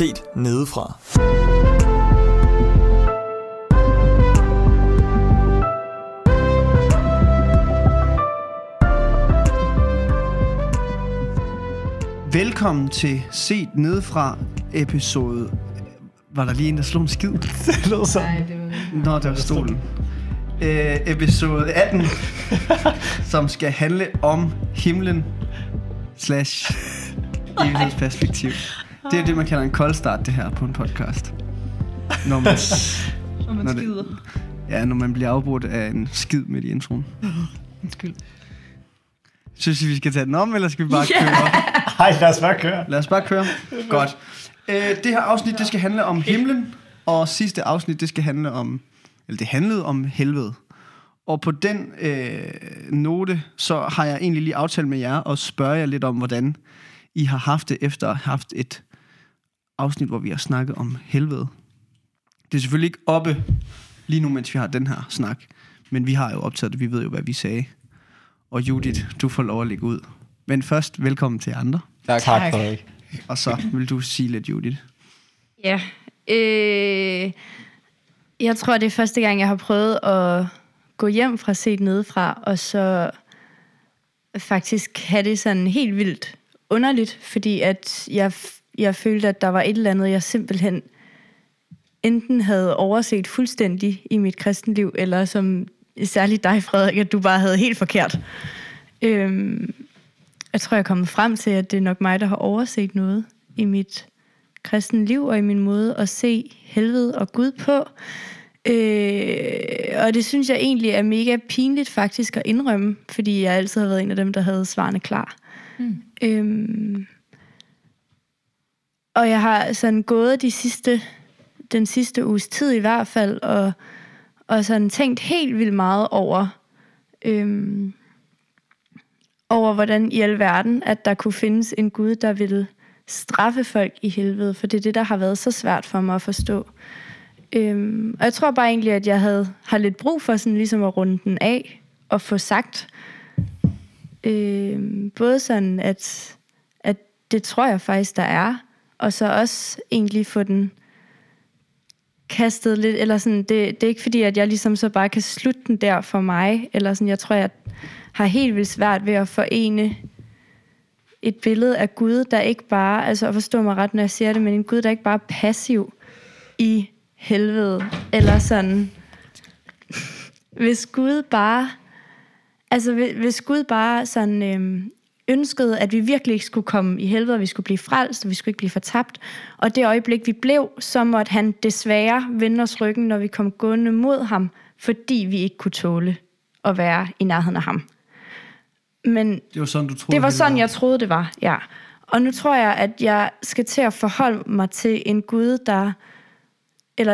Set nedefra. Velkommen til Set nedefra episode. Var der lige en, der slog en skid? Det lød sådan. Nej, det var stolen. Episode 18, som skal handle om himlen/ evighedsperspektiv. Det er det, man kalder en kold start, det her på en podcast. Når man skider. Ja, når man bliver afbrudt af en skid midt i introen. Undskyld. Synes I, vi skal tage den om, eller skal vi bare køre? Nej, lad os bare køre. Godt. Det her afsnit, det skal handle om himlen, og sidste afsnit, det skal handle om, eller det handlede om helvede. Og på den note, så har jeg egentlig lige aftalt med jer og spørge jer lidt om, hvordan I har haft det efter at have haft et afsnit, hvor vi har snakket om helvede. Det er selvfølgelig ikke oppe lige nu, mens vi har den her snak, men vi har jo optaget det, vi ved jo, hvad vi sagde. Og Judith, du får lov at lægge ud. Men først, velkommen til andre. Tak, Frederik. Og så vil du sige lidt, Judith. Ja, jeg tror, det er første gang, jeg har prøvet at gå hjem fra Set nedefra, og så faktisk have det sådan helt vildt underligt, fordi at jeg følte, at der var et eller andet, jeg simpelthen enten havde overset fuldstændig i mit kristenliv, eller som særligt dig, Frederik, at du bare havde helt forkert. Jeg tror, jeg er kommet frem til, at det er nok mig, der har overset noget i mit kristenliv og i min måde at se helvede og Gud på. Og det synes jeg egentlig er mega pinligt faktisk at indrømme, fordi jeg altid har været en af dem, der havde svarene klar. Og jeg har sådan gået den sidste uges tid i hvert fald, og sådan tænkt helt vildt meget over hvordan i alverden, at der kunne findes en Gud, der ville straffe folk i helvede, for det er det, der har været så svært for mig at forstå. Og jeg tror bare egentlig, at jeg har lidt brug for sådan ligesom at runde den af, og få sagt, både sådan, at det tror jeg faktisk, der er, og så også egentlig få den kastet lidt, eller sådan, det er ikke fordi, at jeg ligesom så bare kan slutte den der for mig, eller sådan, jeg tror, jeg har helt vildt svært ved at forene et billede af Gud, der ikke bare, altså at forstå mig ret, når jeg siger det, men en Gud, der ikke bare er passiv i helvede, eller sådan, hvis Gud bare sådan ønskede, at vi virkelig ikke skulle komme i helvede, og vi skulle blive frelst, og vi skulle ikke blive fortabt, og det øjeblik, vi blev, så måtte han desværre vende os ryggen, når vi kom gående mod ham, fordi vi ikke kunne tåle at være i nærheden af ham. Men det var sådan, jeg troede, det var, ja. Og nu tror jeg, at jeg skal til at forholde mig til en Gud, der...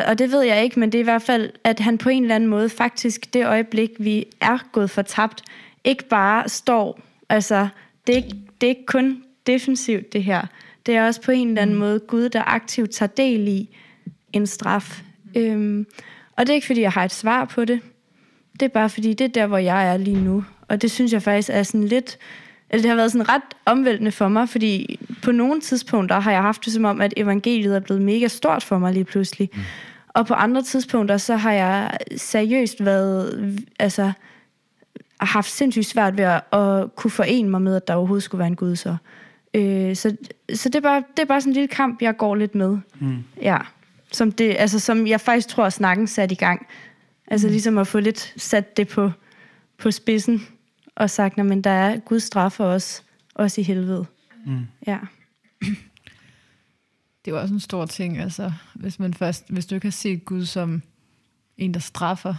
og det ved jeg ikke, men det er i hvert fald, at han på en eller anden måde faktisk, det øjeblik, vi er gået fortabt, ikke bare står... Altså, det er ikke kun defensivt, det her. Det er også på en eller anden måde Gud, der aktivt tager del i en straf. Og det er ikke, fordi jeg har et svar på det. Det er bare, fordi det er der, hvor jeg er lige nu. Og det synes jeg faktisk er sådan lidt... Eller det har været sådan ret omvæltende for mig, fordi på nogle tidspunkter har jeg haft det som om, at evangeliet er blevet mega stort for mig lige pludselig. Og på andre tidspunkter, så har jeg seriøst været... Altså, har haft sindssygt svært ved at kunne forene mig med, at der overhovedet skulle være en Gud så. Så det er bare sådan en lille kamp, jeg går lidt med. Ja. Som jeg faktisk tror, at snakken sat i gang. Altså ligesom at få lidt sat det på spidsen, og sagt, men der er Guds straf for os, også i helvede. Ja. Det er også en stor ting, altså. Hvis du ikke har set Gud som en, der straffer,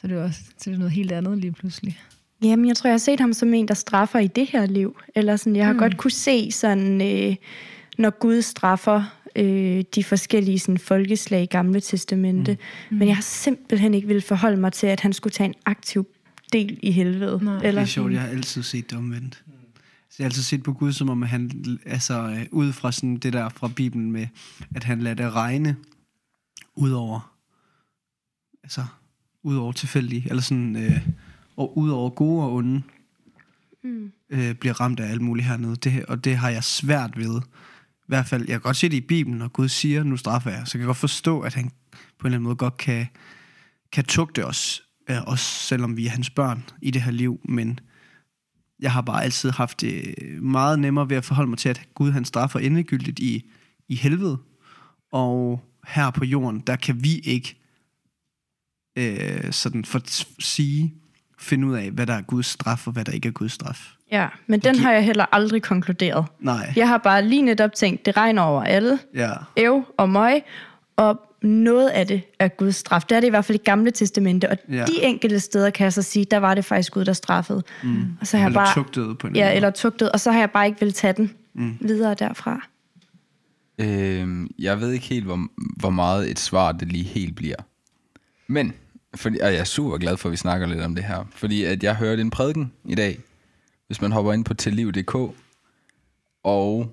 så det er også noget helt andet lige pludselig. Jamen, jeg tror, jeg har set ham som en, der straffer i det her liv. Eller sådan, jeg har godt kunne se sådan, når Gud straffer de forskellige sådan, folkeslag i Gamle Testamente. Men jeg har simpelthen ikke ville forholde mig til, at han skulle tage en aktiv del i helvede. Eller, det er sjovt, jeg har altid set det omvendt. Så jeg har altid set på Gud, som om han, altså ud fra sådan det der fra Bibelen med, at han lader det regne udover, altså... udover tilfældige, eller sådan, og udover gode og onde, bliver ramt af alt muligt hernede. Og det har jeg svært ved, i hvert fald, jeg kan godt se det i Bibelen, når Gud siger, nu straffer jeg, så kan jeg godt forstå, at han på en eller anden måde godt kan tugte os, også selvom vi er hans børn i det her liv, men jeg har bare altid haft det meget nemmere ved at forholde mig til, at Gud han straffer endegyldigt i helvede, og her på jorden, der kan vi ikke sådan finde ud af, hvad der er Guds straf, og hvad der ikke er Guds straf. Ja, men den har jeg heller aldrig konkluderet. Nej. Jeg har bare lige netop tænkt, det regner over alle, ja. Ev og møg, og noget af det er Guds straf. Det er det i hvert fald i Gamle Testamente, og ja. De enkelte steder kan jeg så sige, der var det faktisk Gud, der straffede. Mm. Og så har eller jeg bare, tugtede på en eller anden måde. Eller tugtede, og så har jeg bare ikke ville tage den videre derfra. Jeg ved ikke helt, hvor meget et svar det lige helt bliver. Men, fordi, og jeg er super glad for, at vi snakker lidt om det her, fordi at jeg hørte en prædiken i dag, hvis man hopper ind på tilliv.dk og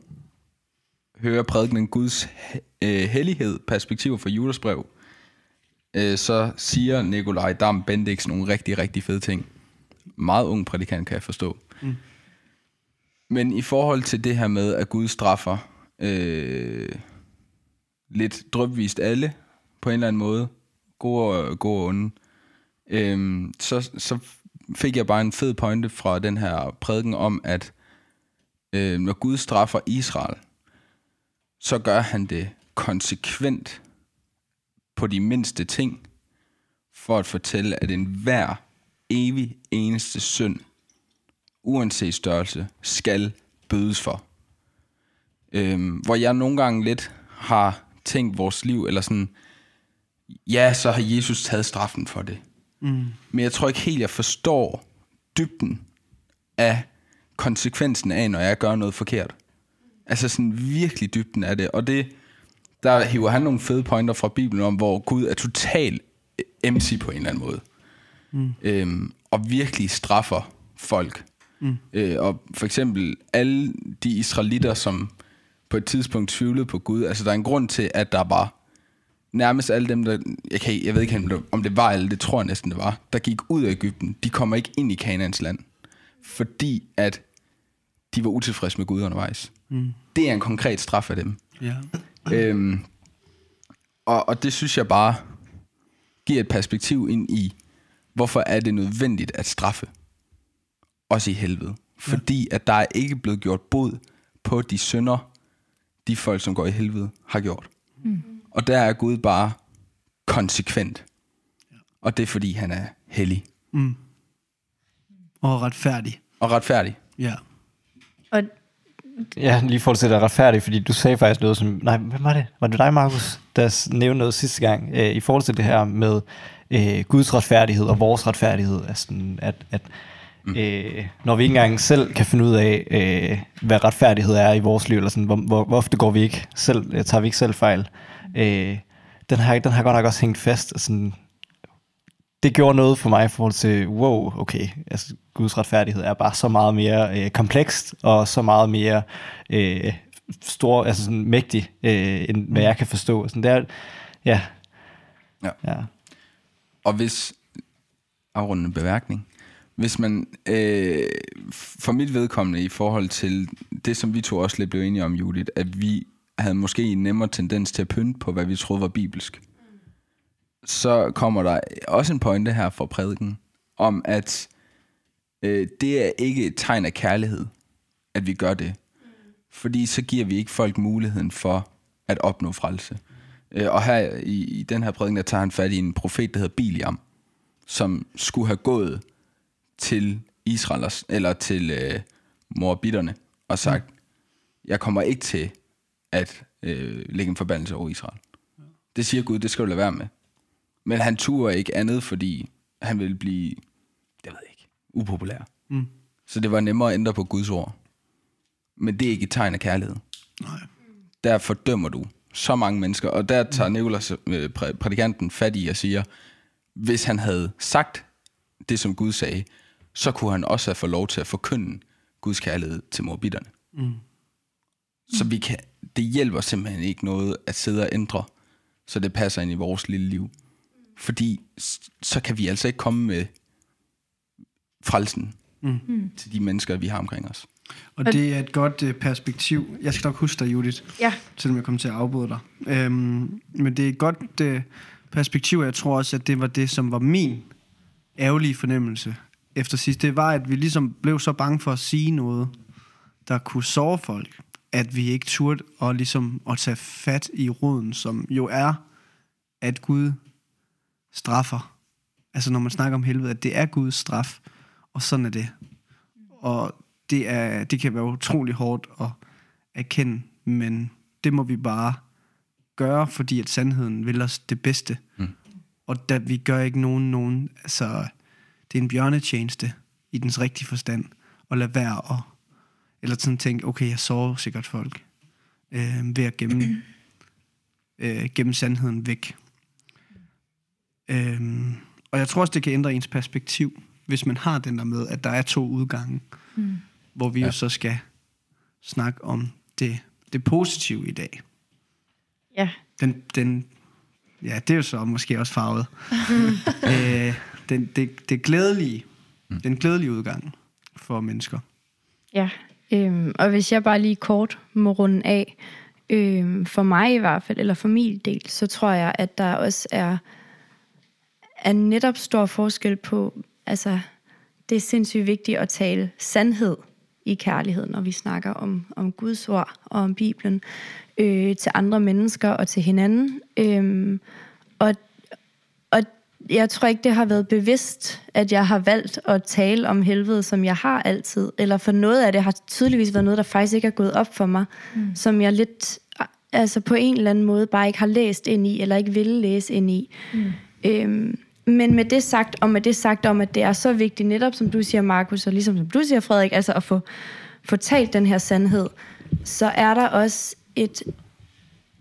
hører prædikenen Guds hellighed, perspektiver fra Judasbrev, så siger Nicolaj Dam Bendix nogle rigtig, rigtig fede ting. Meget ung prædikant, kan jeg forstå. Mm. Men i forhold til det her med, at Gud straffer lidt drypvist alle, på en eller anden måde, gode og onde, så fik jeg bare en fed pointe fra den her prædiken om, at når Gud straffer Israel, så gør han det konsekvent på de mindste ting, for at fortælle, at enhver evig eneste synd, uanset størrelse, skal bødes for. Hvor jeg nogle gange lidt har tænkt vores liv, eller sådan, ja, så har Jesus taget straffen for det. Mm. Men jeg tror ikke helt, jeg forstår dybden af konsekvensen af, når jeg gør noget forkert. Altså sådan virkelig dybden af det. Og det, der hiver han nogle fede pointer fra Bibelen om, hvor Gud er total MC på en eller anden måde. Mm. Og virkelig straffer folk. Mm. Og for eksempel alle de israelitter, som på et tidspunkt tvivlede på Gud. Altså der er en grund til, at der var nærmest alle dem, der, jeg ved ikke, om det var alle, det tror jeg næsten, det var, der gik ud af Egypten, de kommer ikke ind i Kanaans land, fordi at de var utilfredse med Gud undervejs. Mm. Det er en konkret straf af dem. Yeah. Og det synes jeg bare giver et perspektiv ind i, hvorfor er det nødvendigt at straffe, også i helvede. Fordi at der er ikke blevet gjort bod på de synder, de folk, som går i helvede, har gjort. Mm. Og der er Gud bare konsekvent. Og det er, fordi han er hellig. Mm. Og retfærdig. Ja. Og ja, lige fortsætter retfærdig, fordi du sagde faktisk noget som, nej, hvad var det? Var det dig, Markus, der nævnte noget sidste gang, i forhold til det her med Guds retfærdighed og vores retfærdighed, altså at når vi ikke engang selv kan finde ud af, hvad retfærdighed er i vores liv, eller sådan, hvor ofte går vi ikke selv, tager vi ikke selv fejl. Den har godt nok også hængt fast. Altså, det gjorde noget for mig i forhold til, wow, okay, altså, Guds retfærdighed er bare så meget mere komplekst, og så meget mere stor, altså sådan mægtig, end hvad jeg kan forstå. Altså, det er, ja. Og hvis, afrundende bemærkning, hvis man, for mit vedkommende i forhold til det, som vi to også lidt blev enige om, Judith, at vi havde måske en nemmere tendens til at pynte på, hvad vi troede var bibelsk. Så kommer der også en pointe her fra prædiken, om at det er ikke et tegn af kærlighed, at vi gør det. Fordi så giver vi ikke folk muligheden for at opnå frelse. Og her i den her prædiken, der tager han fat i en profet, der hedder Bileam, som skulle have gået til Israel, eller til moabitterne, og sagt, jeg kommer ikke til at lægge en forbandelse over Israel. Det siger Gud, det skal du lade være med. Men han turde ikke andet, fordi han ville blive, jeg ved ikke, upopulær. Mm. Så det var nemmere at ændre på Guds ord. Men det er ikke et tegn af kærlighed. Nej. Der fordømmer du så mange mennesker. Og der tager Nicolas, prædikanten, fat i og siger, hvis han havde sagt det, som Gud sagde, så kunne han også have fået lov til at forkynde Guds kærlighed til moabitterne. Mm. Så vi kan, det hjælper simpelthen ikke noget at sidde og ændre, så det passer ind i vores lille liv. Fordi så kan vi altså ikke komme med frelsen til de mennesker, vi har omkring os. Og det er et godt perspektiv. Jeg skal nok huske dig, Judith, ja, selvom jeg kommer til at afbryde dig. Men det er et godt perspektiv, og jeg tror også, at det var det, som var min ærgerlige fornemmelse efter sidst. Det var, at vi ligesom blev så bange for at sige noget, der kunne såre folk, at vi ikke turde at, ligesom, at tage fat i roden, som jo er, at Gud straffer. Altså når man snakker om helvede, at det er Guds straf, og sådan er det. Og det kan være utrolig hårdt at erkende, men det må vi bare gøre, fordi at sandheden vil os det bedste. Mm. Og da vi gør ikke nogen, altså det er en bjørnetjeneste i dens rigtige forstand, at lade være og eller sådan tænke, okay, jeg sårer sikkert folk ved at gemme sandheden væk. Og jeg tror også, det kan ændre ens perspektiv, hvis man har den der med, at der er to udgange, hvor vi jo så skal snakke om det positive i dag. Ja. Ja, det er jo så måske også farvet. Det glædelige, den glædelige udgang for mennesker. Ja, og hvis jeg bare lige kort må runde af, for mig i hvert fald, eller for min del, så tror jeg, at der også er netop stor forskel på, altså det er sindssygt vigtigt at tale sandhed i kærlighed, når vi snakker om Guds ord og om Bibelen, til andre mennesker og til hinanden. Og jeg tror ikke, det har været bevidst, at jeg har valgt at tale om helvede, som jeg har altid. Eller for noget af det har tydeligvis været noget, der faktisk ikke er gået op for mig, som jeg lidt, altså på en eller anden måde, bare ikke har læst ind i, eller ikke ville læse ind i. Men med det sagt, og med det sagt om, at det er så vigtigt, netop som du siger, Markus, og ligesom som du siger, Frederik, altså at få talt den her sandhed, så er der også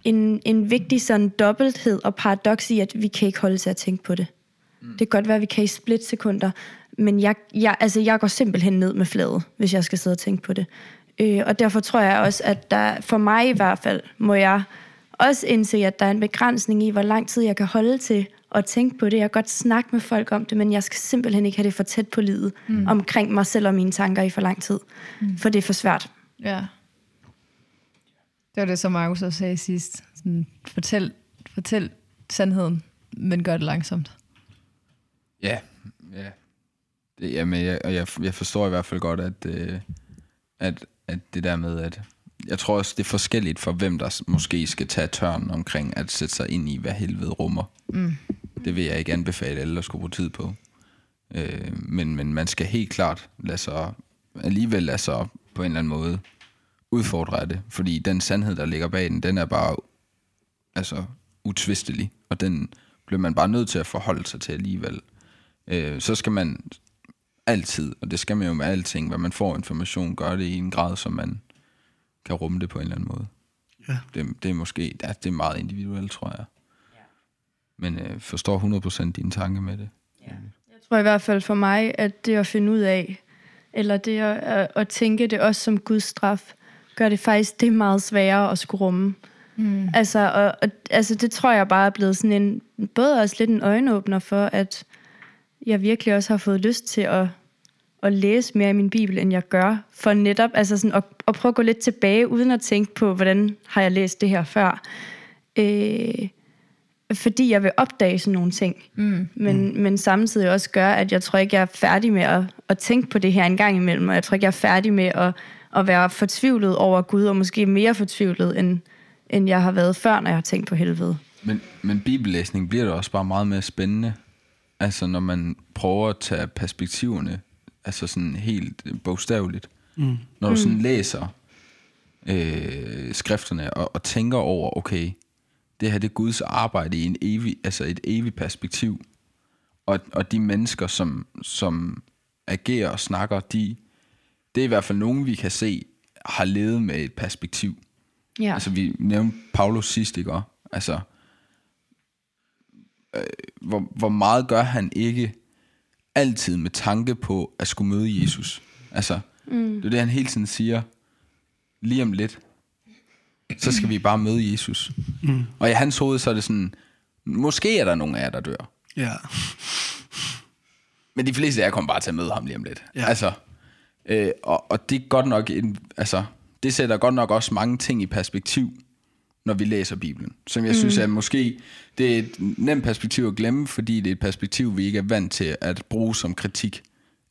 en vigtig sådan dobbelthed og paradoks i, at vi kan ikke holde til at tænke på det. Det kan godt være, at vi kan i splitsekunder, men jeg går simpelthen ned med flaget, hvis jeg skal sidde og tænke på det. Og derfor tror jeg også, at der, for mig i hvert fald, må jeg også indse, at der er en begrænsning i, hvor lang tid jeg kan holde til at tænke på det. Jeg kan godt snakke med folk om det, men jeg skal simpelthen ikke have det for tæt på livet omkring mig selv og mine tanker i for lang tid. For det er for svært. Ja. Det var det, som Markus også sagde sidst. Sådan, fortæl sandheden, men gør det langsomt. Ja. Jeg forstår i hvert fald godt, at det der med, at jeg tror også, det er forskelligt for, hvem der måske skal tage tørnen omkring at sætte sig ind i, hvad helvede rummer. Det vil jeg ikke anbefale alle at skulle bruge tid på. Men man skal helt klart alligevel lade sig på en eller anden måde udfordre det, fordi den sandhed, der ligger bag den er bare utvistelig, og den bliver man bare nødt til at forholde sig til alligevel. Så skal man altid, og det skal man jo med alting, hvad man får information, gør det i en grad, som man kan rumme det på en eller anden måde. Ja. Det er måske, det er meget individuelt, tror jeg. Ja. Men forstår 100% dine tanker med det. Ja. Jeg tror i hvert fald for mig, at det at finde ud af, eller det at tænke det også som Guds straf, gør det faktisk det meget sværere at skulle rumme. Altså, det tror jeg bare er blevet sådan en, både også lidt en øjenåbner for, at jeg virkelig også har fået lyst til at læse mere i min Bibel, end jeg gør, for netop altså sådan at prøve at gå lidt tilbage, uden at tænke på, hvordan har jeg læst det her før. Fordi jeg vil opdage sådan nogle ting, men samtidig også gøre, at jeg tror ikke, jeg er færdig med at tænke på det her en gang imellem, og jeg tror ikke, jeg er færdig med at være fortvivlet over Gud, og måske mere fortvivlet, end jeg har været før, når jeg har tænkt på helvede. Men bibellæsning bliver det også bare meget mere spændende, altså når man prøver at tage perspektiverne, altså sådan helt bogstaveligt. Når du sådan læser skrifterne og tænker over, okay, det her det er Guds arbejde i et evigt perspektiv. Og de mennesker, som agerer og snakker, det er i hvert fald nogen, vi kan se, har levet med et perspektiv. Ja. Altså vi nævnte Paulus sidst, ikke? Altså, hvor meget gør han ikke altid med tanke på at skulle møde Jesus. Altså, det er det, han hele tiden siger. Lige om lidt, så skal vi bare møde Jesus. Og i hans hoved, så er det sådan, måske er der nogen af jer, der dør. Ja. Men de fleste af jer kommer bare til at møde ham lige om lidt. Ja. Altså, Og det er godt nok en, altså, det sætter godt nok også mange ting i perspektiv, når vi læser Bibelen, som jeg synes er måske, det er et nemt perspektiv at glemme, fordi det er et perspektiv, vi ikke er vant til at bruge som kritik,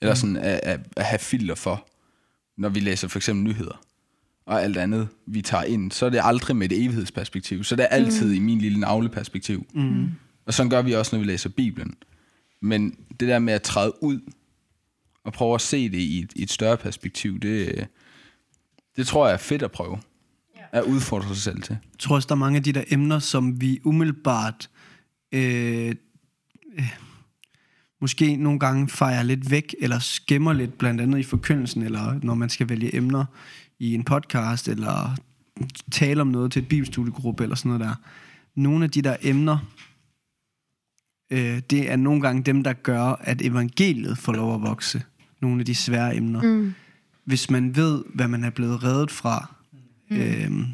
eller sådan at have filter for, når vi læser for eksempel nyheder, og alt andet, vi tager ind, så er det aldrig med et evighedsperspektiv, så det er altid i min lille navleperspektiv. Og sådan gør vi også, når vi læser Bibelen. Men det der med at træde ud, og prøve at se det i et større perspektiv, det tror jeg er fedt at prøve. At udfordre sig selv til. Jeg tror også, der er mange af de der emner, som vi umiddelbart måske nogle gange fejrer lidt væk, eller skæmmer lidt, blandt andet i forkyndelsen, eller når man skal vælge emner i en podcast, eller tale om noget til et bibelstudiegruppe, eller sådan noget der. Nogle af de der emner, det er nogle gange dem, der gør, at evangeliet får lov at vokse. Nogle af de svære emner. Hvis man ved, hvad man er blevet reddet fra,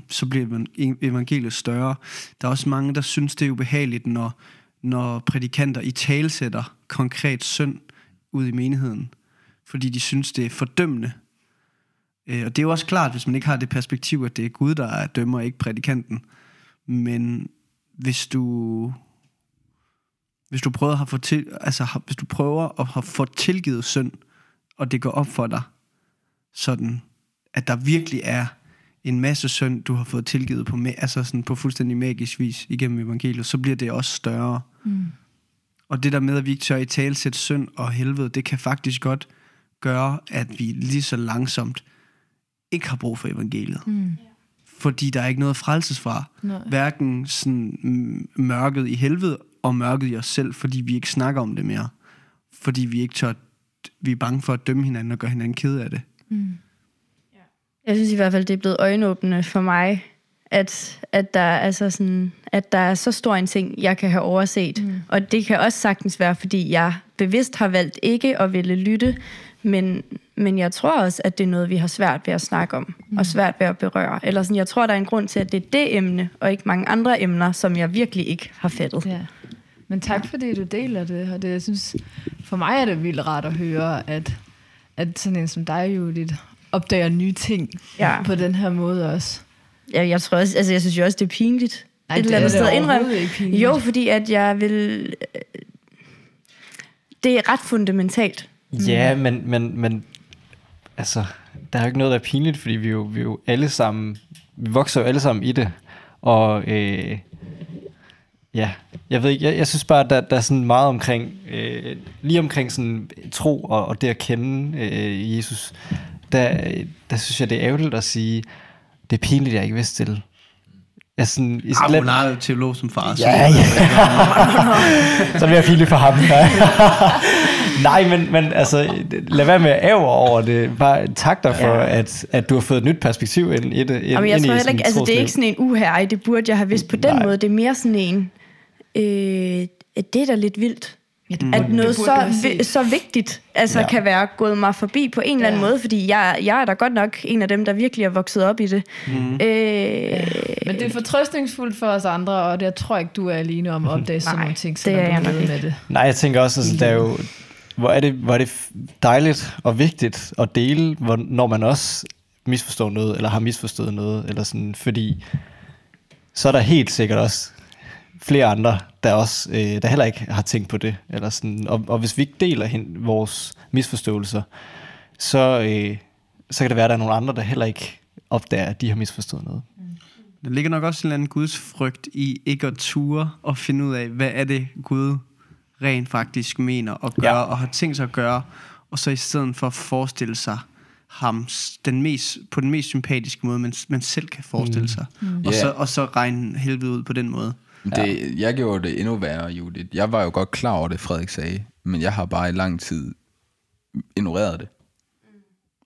så bliver evangeliet større. Der er også mange, der synes, det er ubehageligt, når prædikanter italesætter konkret synd ud i menigheden, fordi de synes, det er fordømmende. Og det er jo også klart, hvis man ikke har det perspektiv, at det er Gud, der dømmer, ikke prædikanten. Men hvis du prøver at få tilgivet synd, og det går op for dig, sådan at der virkelig er en masse synd, du har fået tilgivet på, altså sådan på fuldstændig magisk vis igennem evangeliet, så bliver det også større. Og det der med, at vi ikke tør italesætte synd og helvede, det kan faktisk godt gøre, at vi lige så langsomt ikke har brug for evangeliet. Fordi der er ikke noget frelses fra. Nej. Hverken sådan mørket i helvede og mørket i os selv, fordi vi ikke snakker om det mere. Fordi vi ikke tør, vi er bange for at dømme hinanden og gøre hinanden ked af det. Jeg synes i hvert fald, det er blevet øjenåbnende for mig, at der, altså sådan, at der er så stor en ting, jeg kan have overset. Og det kan også sagtens være, fordi jeg bevidst har valgt ikke at ville lytte, men jeg tror også, at det er noget, vi har svært ved at snakke om, og svært ved at berøre. Eller sådan, jeg tror, der er en grund til, at det er det emne, og ikke mange andre emner, som jeg virkelig ikke har fattet. Ja. Men tak, fordi du deler det, og det, jeg synes, for mig er det vildt rart at høre, at sådan en som dig, Judith, opdager nye ting på den her måde også. Ja, jeg tror også, altså jeg synes jo også, det er pinligt. Ej, et eller andet sted indrømme. Jo, fordi at jeg vil. Det er ret fundamentalt. Ja, men altså der er jo ikke noget der er pinligt, fordi vi jo alle sammen, vi vokser jo alle sammen i det. Og ja, jeg ved ikke, jeg synes bare, at der er sådan meget omkring lige omkring sådan tro og det at kende Jesus. Der synes jeg, det er ærgerligt at sige, det er pinligt, jeg ikke vidste til. Sådan, hun er jo teolog som far. Ja. Så bliver jeg pinligt for ham. Nej, men altså, lad være med at ævre over det. Bare tak dig for, at du har fået et nyt perspektiv ind i det. Jamen, jeg tror heller ikke, altså det er ikke sådan en uherre, det burde jeg have vidst på den måde. Det er mere sådan en, det er da lidt vildt. Ja, at noget så vigtigt kan være gået mig forbi på en eller anden måde, fordi jeg er da godt nok en af dem, der virkelig er vokset op i det. Men det er fortrøstningsfuldt for os andre, og jeg tror ikke, du er alene om at opdage sådan nogle ting, så er du med det. Nej, jeg tænker også, altså, der er jo, hvor er det dejligt og vigtigt at dele, når man også misforstår noget, eller har misforstået noget, eller sådan, fordi så er der helt sikkert også flere andre, der også der heller ikke har tænkt på det eller sådan, og hvis vi ikke deler vores misforståelser, så kan det være, at der er nogle andre, der heller ikke opdager, at de har misforstået noget. Der ligger nok også en eller anden Guds frygt i ikke at ture og finde ud af, hvad er det Gud rent faktisk mener og gør og har tænkt sig at gøre, og så i stedet for at forestille sig ham på den mest sympatiske måde, man selv kan forestille sig, og så regne helvede ud på den måde. Jeg gjorde det endnu værre, Judith. Jeg var jo godt klar over det, Frederik sagde, men jeg har bare i lang tid ignoreret det.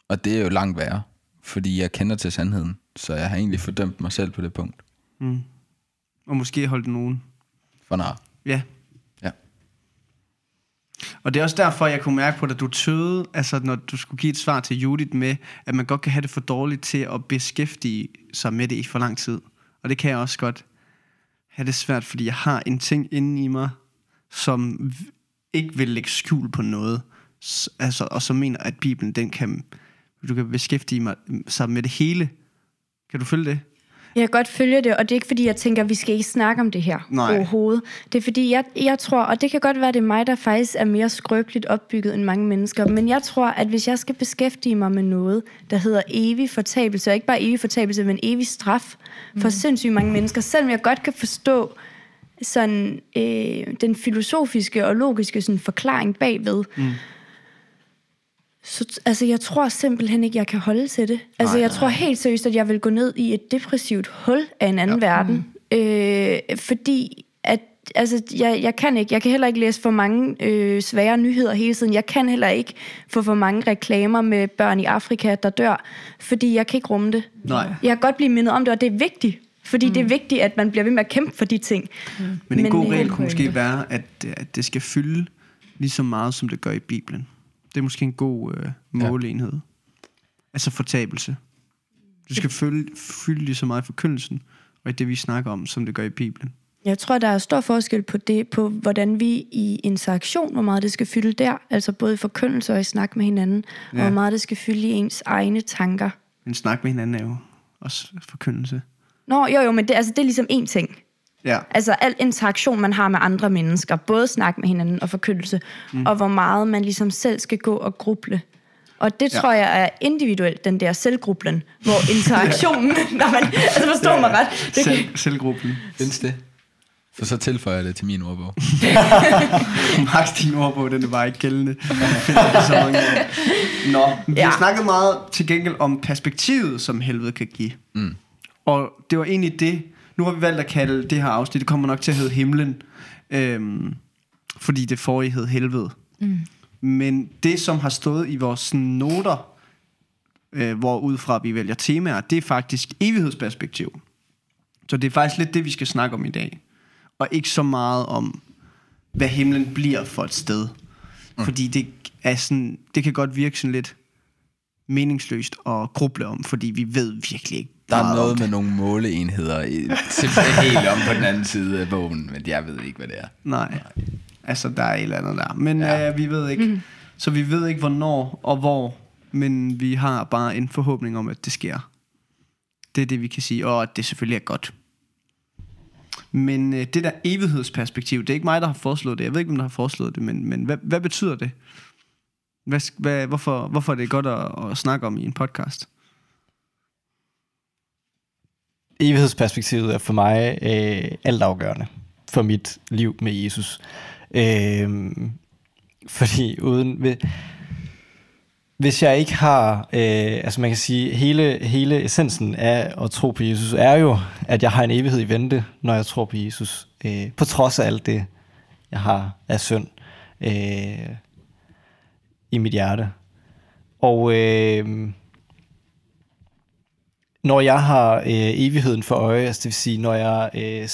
Og det er jo langt værre, fordi jeg kender til sandheden, så jeg har egentlig fordømt mig selv på det punkt. Og måske holdt nogen for nar. Ja. Og det er også derfor, jeg kunne mærke på dig, at du tøvede, altså når du skulle give et svar til Judith med, at man godt kan have det for dårligt til at beskæftige sig med det i for lang tid. Og det kan jeg også godt. Ja, det er svært, fordi jeg har en ting inde i mig, som ikke vil lægge skjul på noget, altså, og så mener, at Bibelen, den kan du kan beskæftige sig med det hele. Kan du følge det? Jeg kan godt følge det, og det er ikke fordi, jeg tænker, at vi skal ikke snakke om det her overhovedet. Det er fordi, jeg tror, og det kan godt være, det er mig, der faktisk er mere skrøbeligt opbygget end mange mennesker, men jeg tror, at hvis jeg skal beskæftige mig med noget, der hedder evig fortabelse, og ikke bare evig fortabelse, men evig straf for sindssygt mange mennesker, selvom jeg godt kan forstå sådan, den filosofiske og logiske sådan, forklaring bagved, så, altså, jeg tror simpelthen ikke, jeg kan holde til det. Altså, jeg tror helt seriøst, at jeg vil gå ned i et depressivt hul af en anden verden. Fordi, at, altså, jeg kan ikke. Jeg kan heller ikke læse for mange svære nyheder hele tiden. Jeg kan heller ikke få for mange reklamer med børn i Afrika, der dør. Fordi jeg kan ikke rumme det. Nej. Jeg kan godt blive mindet om det, og det er vigtigt. Fordi det er vigtigt, at man bliver ved med at kæmpe for de ting. Men en god regel kunne måske være, at det skal fylde lige så meget, som det gør i Bibelen. Det er måske en god måleenhed. Ja. Altså fortabelse. Du skal fylde lige så meget i forkyndelsen, og i det, vi snakker om, som det gør i Bibelen. Jeg tror, der er stor forskel på det, på hvordan vi i interaktion, hvor meget det skal fylde der, altså både i forkyndelse og i snak med hinanden, og hvor meget det skal fylde i ens egne tanker. Men snak med hinanden er jo også forkyndelse. Nå, jo, men det, altså, det er ligesom én ting. Ja. Altså al interaktion, man har med andre mennesker, både snak med hinanden og forkyndelse, og hvor meget man ligesom selv skal gå og gruble. Og det tror jeg er individuelt, den der selvgrublen, hvor interaktionen, når man, altså forstår mig ret. Det selvgrublen, findes det? For så tilføjer jeg det til min ordbog. Max, din ordbog, den er bare ikke gældende. Nå, vi har snakket meget til gengæld om perspektivet, som helvede kan give. Og det var egentlig det. Nu har vi valgt at kalde det her afsnit, det kommer nok til at hedde himlen, fordi det forrige hed helvede. Men det, som har stået i vores noter, hvor udefra vi vælger temaer, det er faktisk evighedsperspektiv. Så det er faktisk lidt det, vi skal snakke om i dag. Og ikke så meget om, hvad himlen bliver for et sted. Fordi det er sådan, det kan godt virke sådan lidt meningsløst at gruble om, fordi vi ved virkelig ikke. Der er noget med nogle måleenheder simpelthen helt om på den anden side af bogen, men jeg ved ikke, hvad det er. Nej, altså der er et eller andet der, men vi ved ikke. Så vi ved ikke, hvornår og hvor, men vi har bare en forhåbning om, at det sker. Det er det, vi kan sige, og det selvfølgelig er godt. Men det der evighedsperspektiv, det er ikke mig, der har foreslået det. Jeg ved ikke, hvem der har foreslået det, men hvad betyder det? Hvorfor er det godt at snakke om i en podcast? Evighedsperspektivet er for mig altafgørende for mit liv med Jesus. Fordi uden... Hvis jeg ikke har... altså man kan sige, hele essensen af at tro på Jesus er jo, at jeg har en evighed i vente, når jeg tror på Jesus. På trods af alt det, jeg har af synd i mit hjerte. Og... når jeg har evigheden for øje, altså det vil sige, når jeg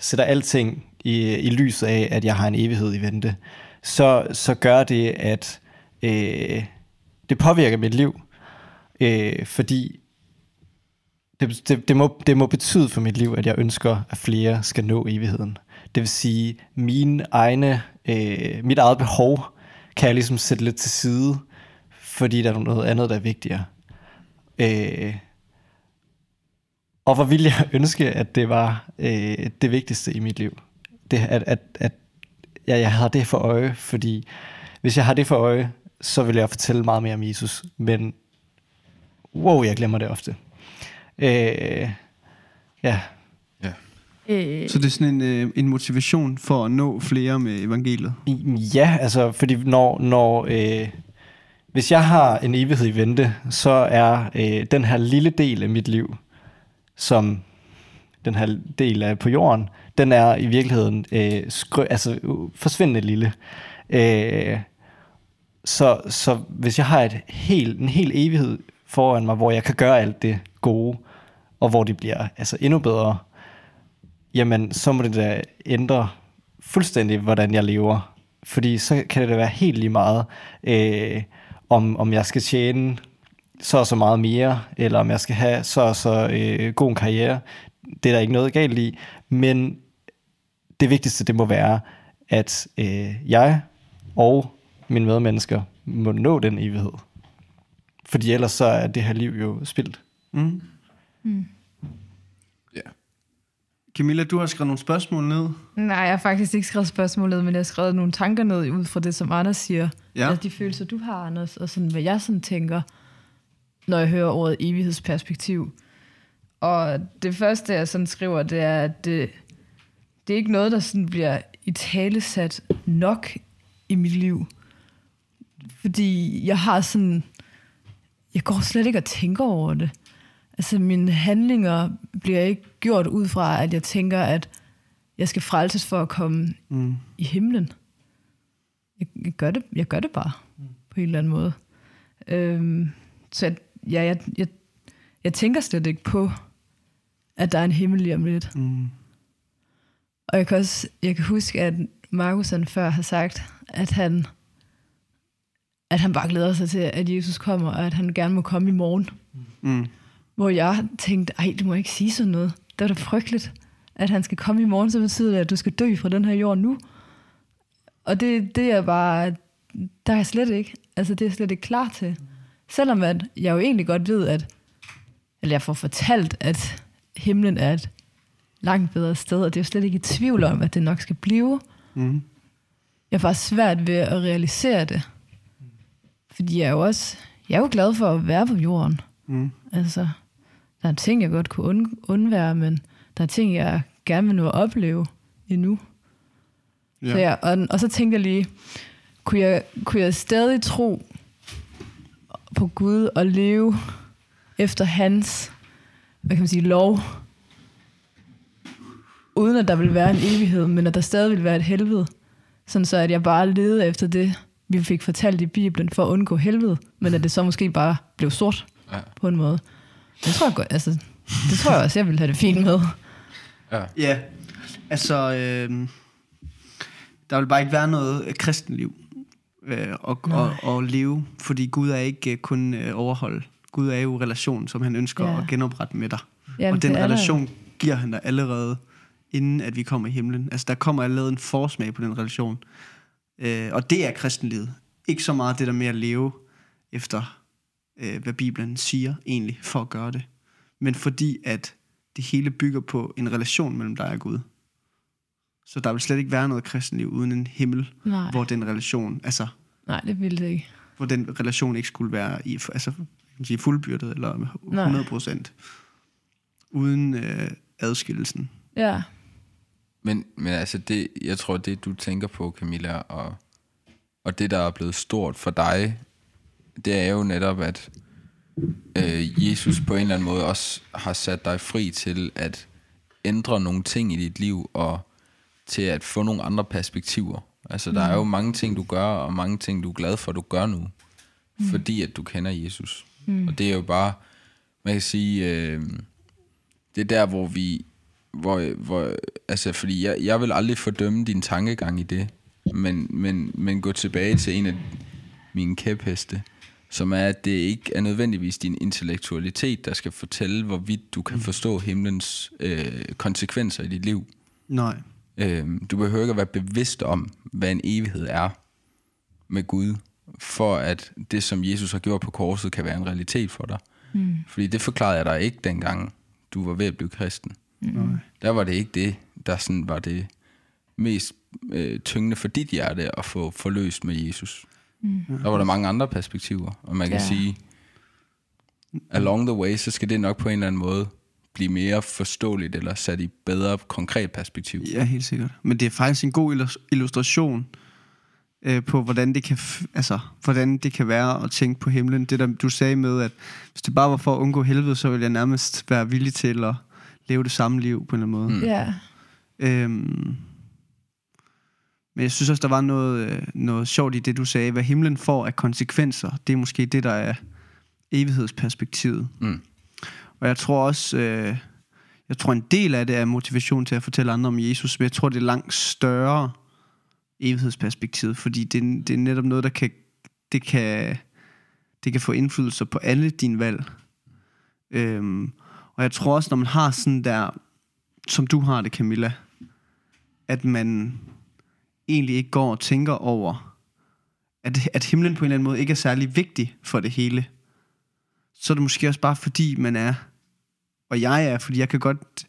sætter alting i lyset af, at jeg har en evighed i vente, så gør det, at det påvirker mit liv, fordi det må betyde for mit liv, at jeg ønsker, at flere skal nå evigheden. Det vil sige, mit eget behov kan jeg ligesom sætte lidt til side, fordi der er noget andet, der er vigtigere. Og hvor ville jeg ønske, at det var det vigtigste i mit liv. Det, at jeg havde det for øje, fordi hvis jeg har det for øje, så vil jeg fortælle meget mere om Jesus. Men jeg glemmer det ofte. Så det er sådan en motivation for at nå flere med evangeliet? Ja, altså fordi når hvis jeg har en evighed i vente, så er den her lille del af mit liv, som den her del af på jorden, den er i virkeligheden forsvindende lille. Så hvis jeg har en hel evighed foran mig, hvor jeg kan gøre alt det gode, og hvor det bliver altså endnu bedre, jamen så må det da ændre fuldstændig, hvordan jeg lever. Fordi så kan det da være helt lige meget, om jeg skal tjene så meget mere, eller om jeg skal have så god en karriere. Det er der ikke noget galt i, men det vigtigste, det må være, at jeg og mine medmennesker må nå den evighed. Fordi ellers så er det her liv jo spildt. Mm. Mm. Ja. Camilla, du har skrevet nogle spørgsmål ned. Nej, jeg har faktisk ikke skrevet spørgsmål ned, men jeg har skrevet nogle tanker ned ud fra det, som Anders siger. Ja. Altså de følelser, du har, Anders, og sådan, hvad jeg sådan tænker, når jeg hører ordet evighedsperspektiv. Og det første, jeg sådan skriver, det er, at det er ikke noget, der sådan bliver italesat nok i mit liv. Fordi jeg har sådan... Jeg går slet ikke og tænker over det. Altså mine handlinger bliver ikke gjort ud fra, at jeg tænker, at jeg skal frelses for at komme i himlen. Jeg gør det bare på en eller anden måde. Så jeg tænker slet ikke på, at der er en himmel lige om lidt. Mm. Og jeg kan huske, at Markus før har sagt, at han bare glæder sig til, at Jesus kommer, og at han gerne må komme i morgen. Mm. Hvor jeg tænkte, ej, du må ikke sige sådan noget. Det var da frygteligt, at han skal komme i morgen, så betyder det, at du skal dø fra den her jord nu. Og det er bare, der er jeg slet ikke. Altså, det er slet ikke klar til. Selvom at jeg jo egentlig godt ved, eller jeg får fortalt, at himlen er et langt bedre sted, og det er jo slet ikke i tvivl om, at det nok skal blive. Mm. Jeg er bare svært ved at realisere det. Fordi jeg er jo glad for at være på jorden. Mm. Altså, der er ting, jeg godt kunne undvære, men der er ting, jeg gerne vil nå at opleve endnu. Ja. Så og så tænkte jeg lige, kunne jeg stadig tro på Gud og leve efter hans, hvad kan man sige, lov, uden at der vil være en evighed, men at der stadig vil være et helvede, sådan så at jeg bare levede efter det, vi fik fortalt i Bibelen, for at undgå helvede, men at det så måske bare blev sort på en måde. Det tror jeg også, jeg ville have det fint med. Ja, ja. Altså, der vil bare ikke være noget kristenliv at leve, fordi Gud er ikke kun overhold. Gud er jo relationen, som han ønsker at genoprette med dig. Jamen, og den relation giver han dig allerede, inden at vi kommer i himlen. Altså, der kommer allerede en forsmag på den relation. Og det er kristenlivet. Ikke så meget det der med at leve efter, hvad Bibelen siger egentlig, for at gøre det. Men fordi, at det hele bygger på en relation mellem dig og Gud. Så der vil slet ikke være noget kristenliv uden en himmel, hvor den relation, altså... Nej, det ville det ikke. Hvor den relation ikke skulle være i, altså, fuldbyrdet, eller 100%. Uden adskillelsen. Ja. Men altså det, jeg tror det du tænker på, Camilla, og det der er blevet stort for dig, det er jo netop at Jesus på en eller anden måde også har sat dig fri til at ændre nogle ting i dit liv og til at få nogle andre perspektiver. Altså der er jo mange ting du gør og mange ting du er glad for du gør nu, fordi at du kender Jesus. Mm. Og det er jo bare, man kan sige, det er der hvor vi altså, fordi jeg vil aldrig fordømme din tankegang i det, men gå tilbage til en af mine kæpheste, som er, at det ikke er nødvendigvis din intellektualitet, der skal fortælle, hvorvidt du kan forstå himlens konsekvenser i dit liv. Nej. Du behøver ikke at være bevidst om, hvad en evighed er med Gud, for at det, som Jesus har gjort på korset, kan være en realitet for dig. Mm. Fordi det forklarede jeg dig ikke dengang, du var ved at blive kristen. Mm. Der var det ikke det, der sådan var det mest tyngende for dit hjerte at få forløst med Jesus. Mm. Der var der mange andre perspektiver, og man kan sige, along the way, så skal det nok på en eller anden måde blive mere forståeligt eller sat i bedre konkret perspektiv. Ja, helt sikkert. Men det er faktisk en god illustration på, hvordan det kan, altså, hvordan det kan være at tænke på himlen. Det der du sagde med, at hvis det bare var for at undgå helvede, så ville jeg nærmest være villig til at leve det samme liv på en eller anden måde. Ja. Men jeg synes også, der var noget sjovt i det, du sagde. Hvad himlen får af konsekvenser, det er måske det, der er evighedsperspektivet. Mm. Og jeg tror også, en del af det er motivation til at fortælle andre om Jesus, men jeg tror, det er langt større evighedsperspektivet, fordi det er netop noget, der kan, det kan få indflydelse på alle dine valg. Og jeg tror også, når man har sådan der, som du har det, Camilla, at man egentlig ikke går og tænker over, at himlen på en eller anden måde ikke er særlig vigtig for det hele. så er det måske også bare fordi man er, og jeg er, fordi jeg kan godt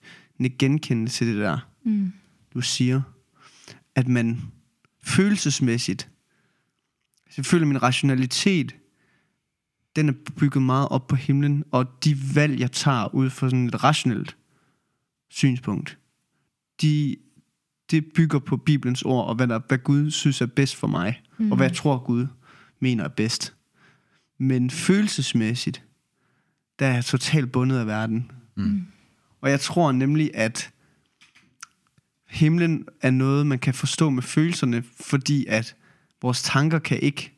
genkende til det der, du siger, at man følelsesmæssigt, selvfølgelig min rationalitet, den er bygget meget op på himlen, og de valg, jeg tager ud fra sådan et rationelt synspunkt, det bygger på Bibelens ord, og hvad Gud synes er bedst for mig, og hvad jeg tror, Gud mener er bedst. Men følelsesmæssigt, der er jeg totalt bundet af verden. Og jeg tror nemlig, at himlen er noget, man kan forstå med følelserne, fordi at vores tanker kan ikke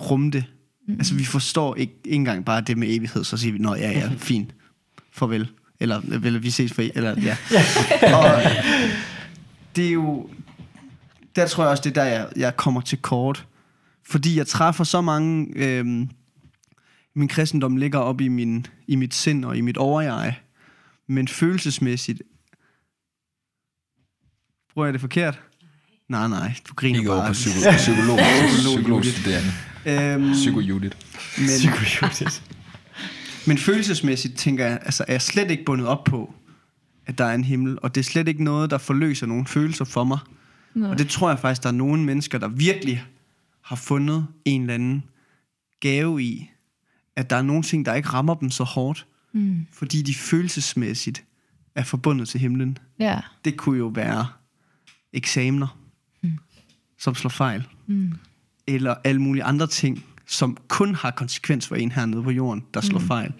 rumme det. Altså vi forstår ikke engang bare det med evighed, så siger vi, nå ja, fint, farvel. Eller vi ses for, eller ja. Og det er jo, der tror jeg også, det er der, jeg kommer til kort. Fordi jeg træffer så mange, min kristendom ligger op i, mit sind og i mit overjeg. Men følelsesmæssigt, bruger jeg det forkert? Nej, du griner ikke bare. Ikke over på psykologstuderende. Psyko-Judith. Men følelsesmæssigt tænker jeg, altså er jeg slet ikke bundet op på, at der er en himmel, og det er slet ikke noget, der forløser nogle følelser for mig. Nej. Og det tror jeg faktisk, der er nogle mennesker, der virkelig har fundet en eller anden gave i, at der er nogle ting, der ikke rammer dem så hårdt, fordi de følelsesmæssigt er forbundet til himlen. Ja. Det kunne jo være eksamener, som slår fejl, eller alle mulige andre ting, som kun har konsekvens for en hernede på jorden, der slår fejl.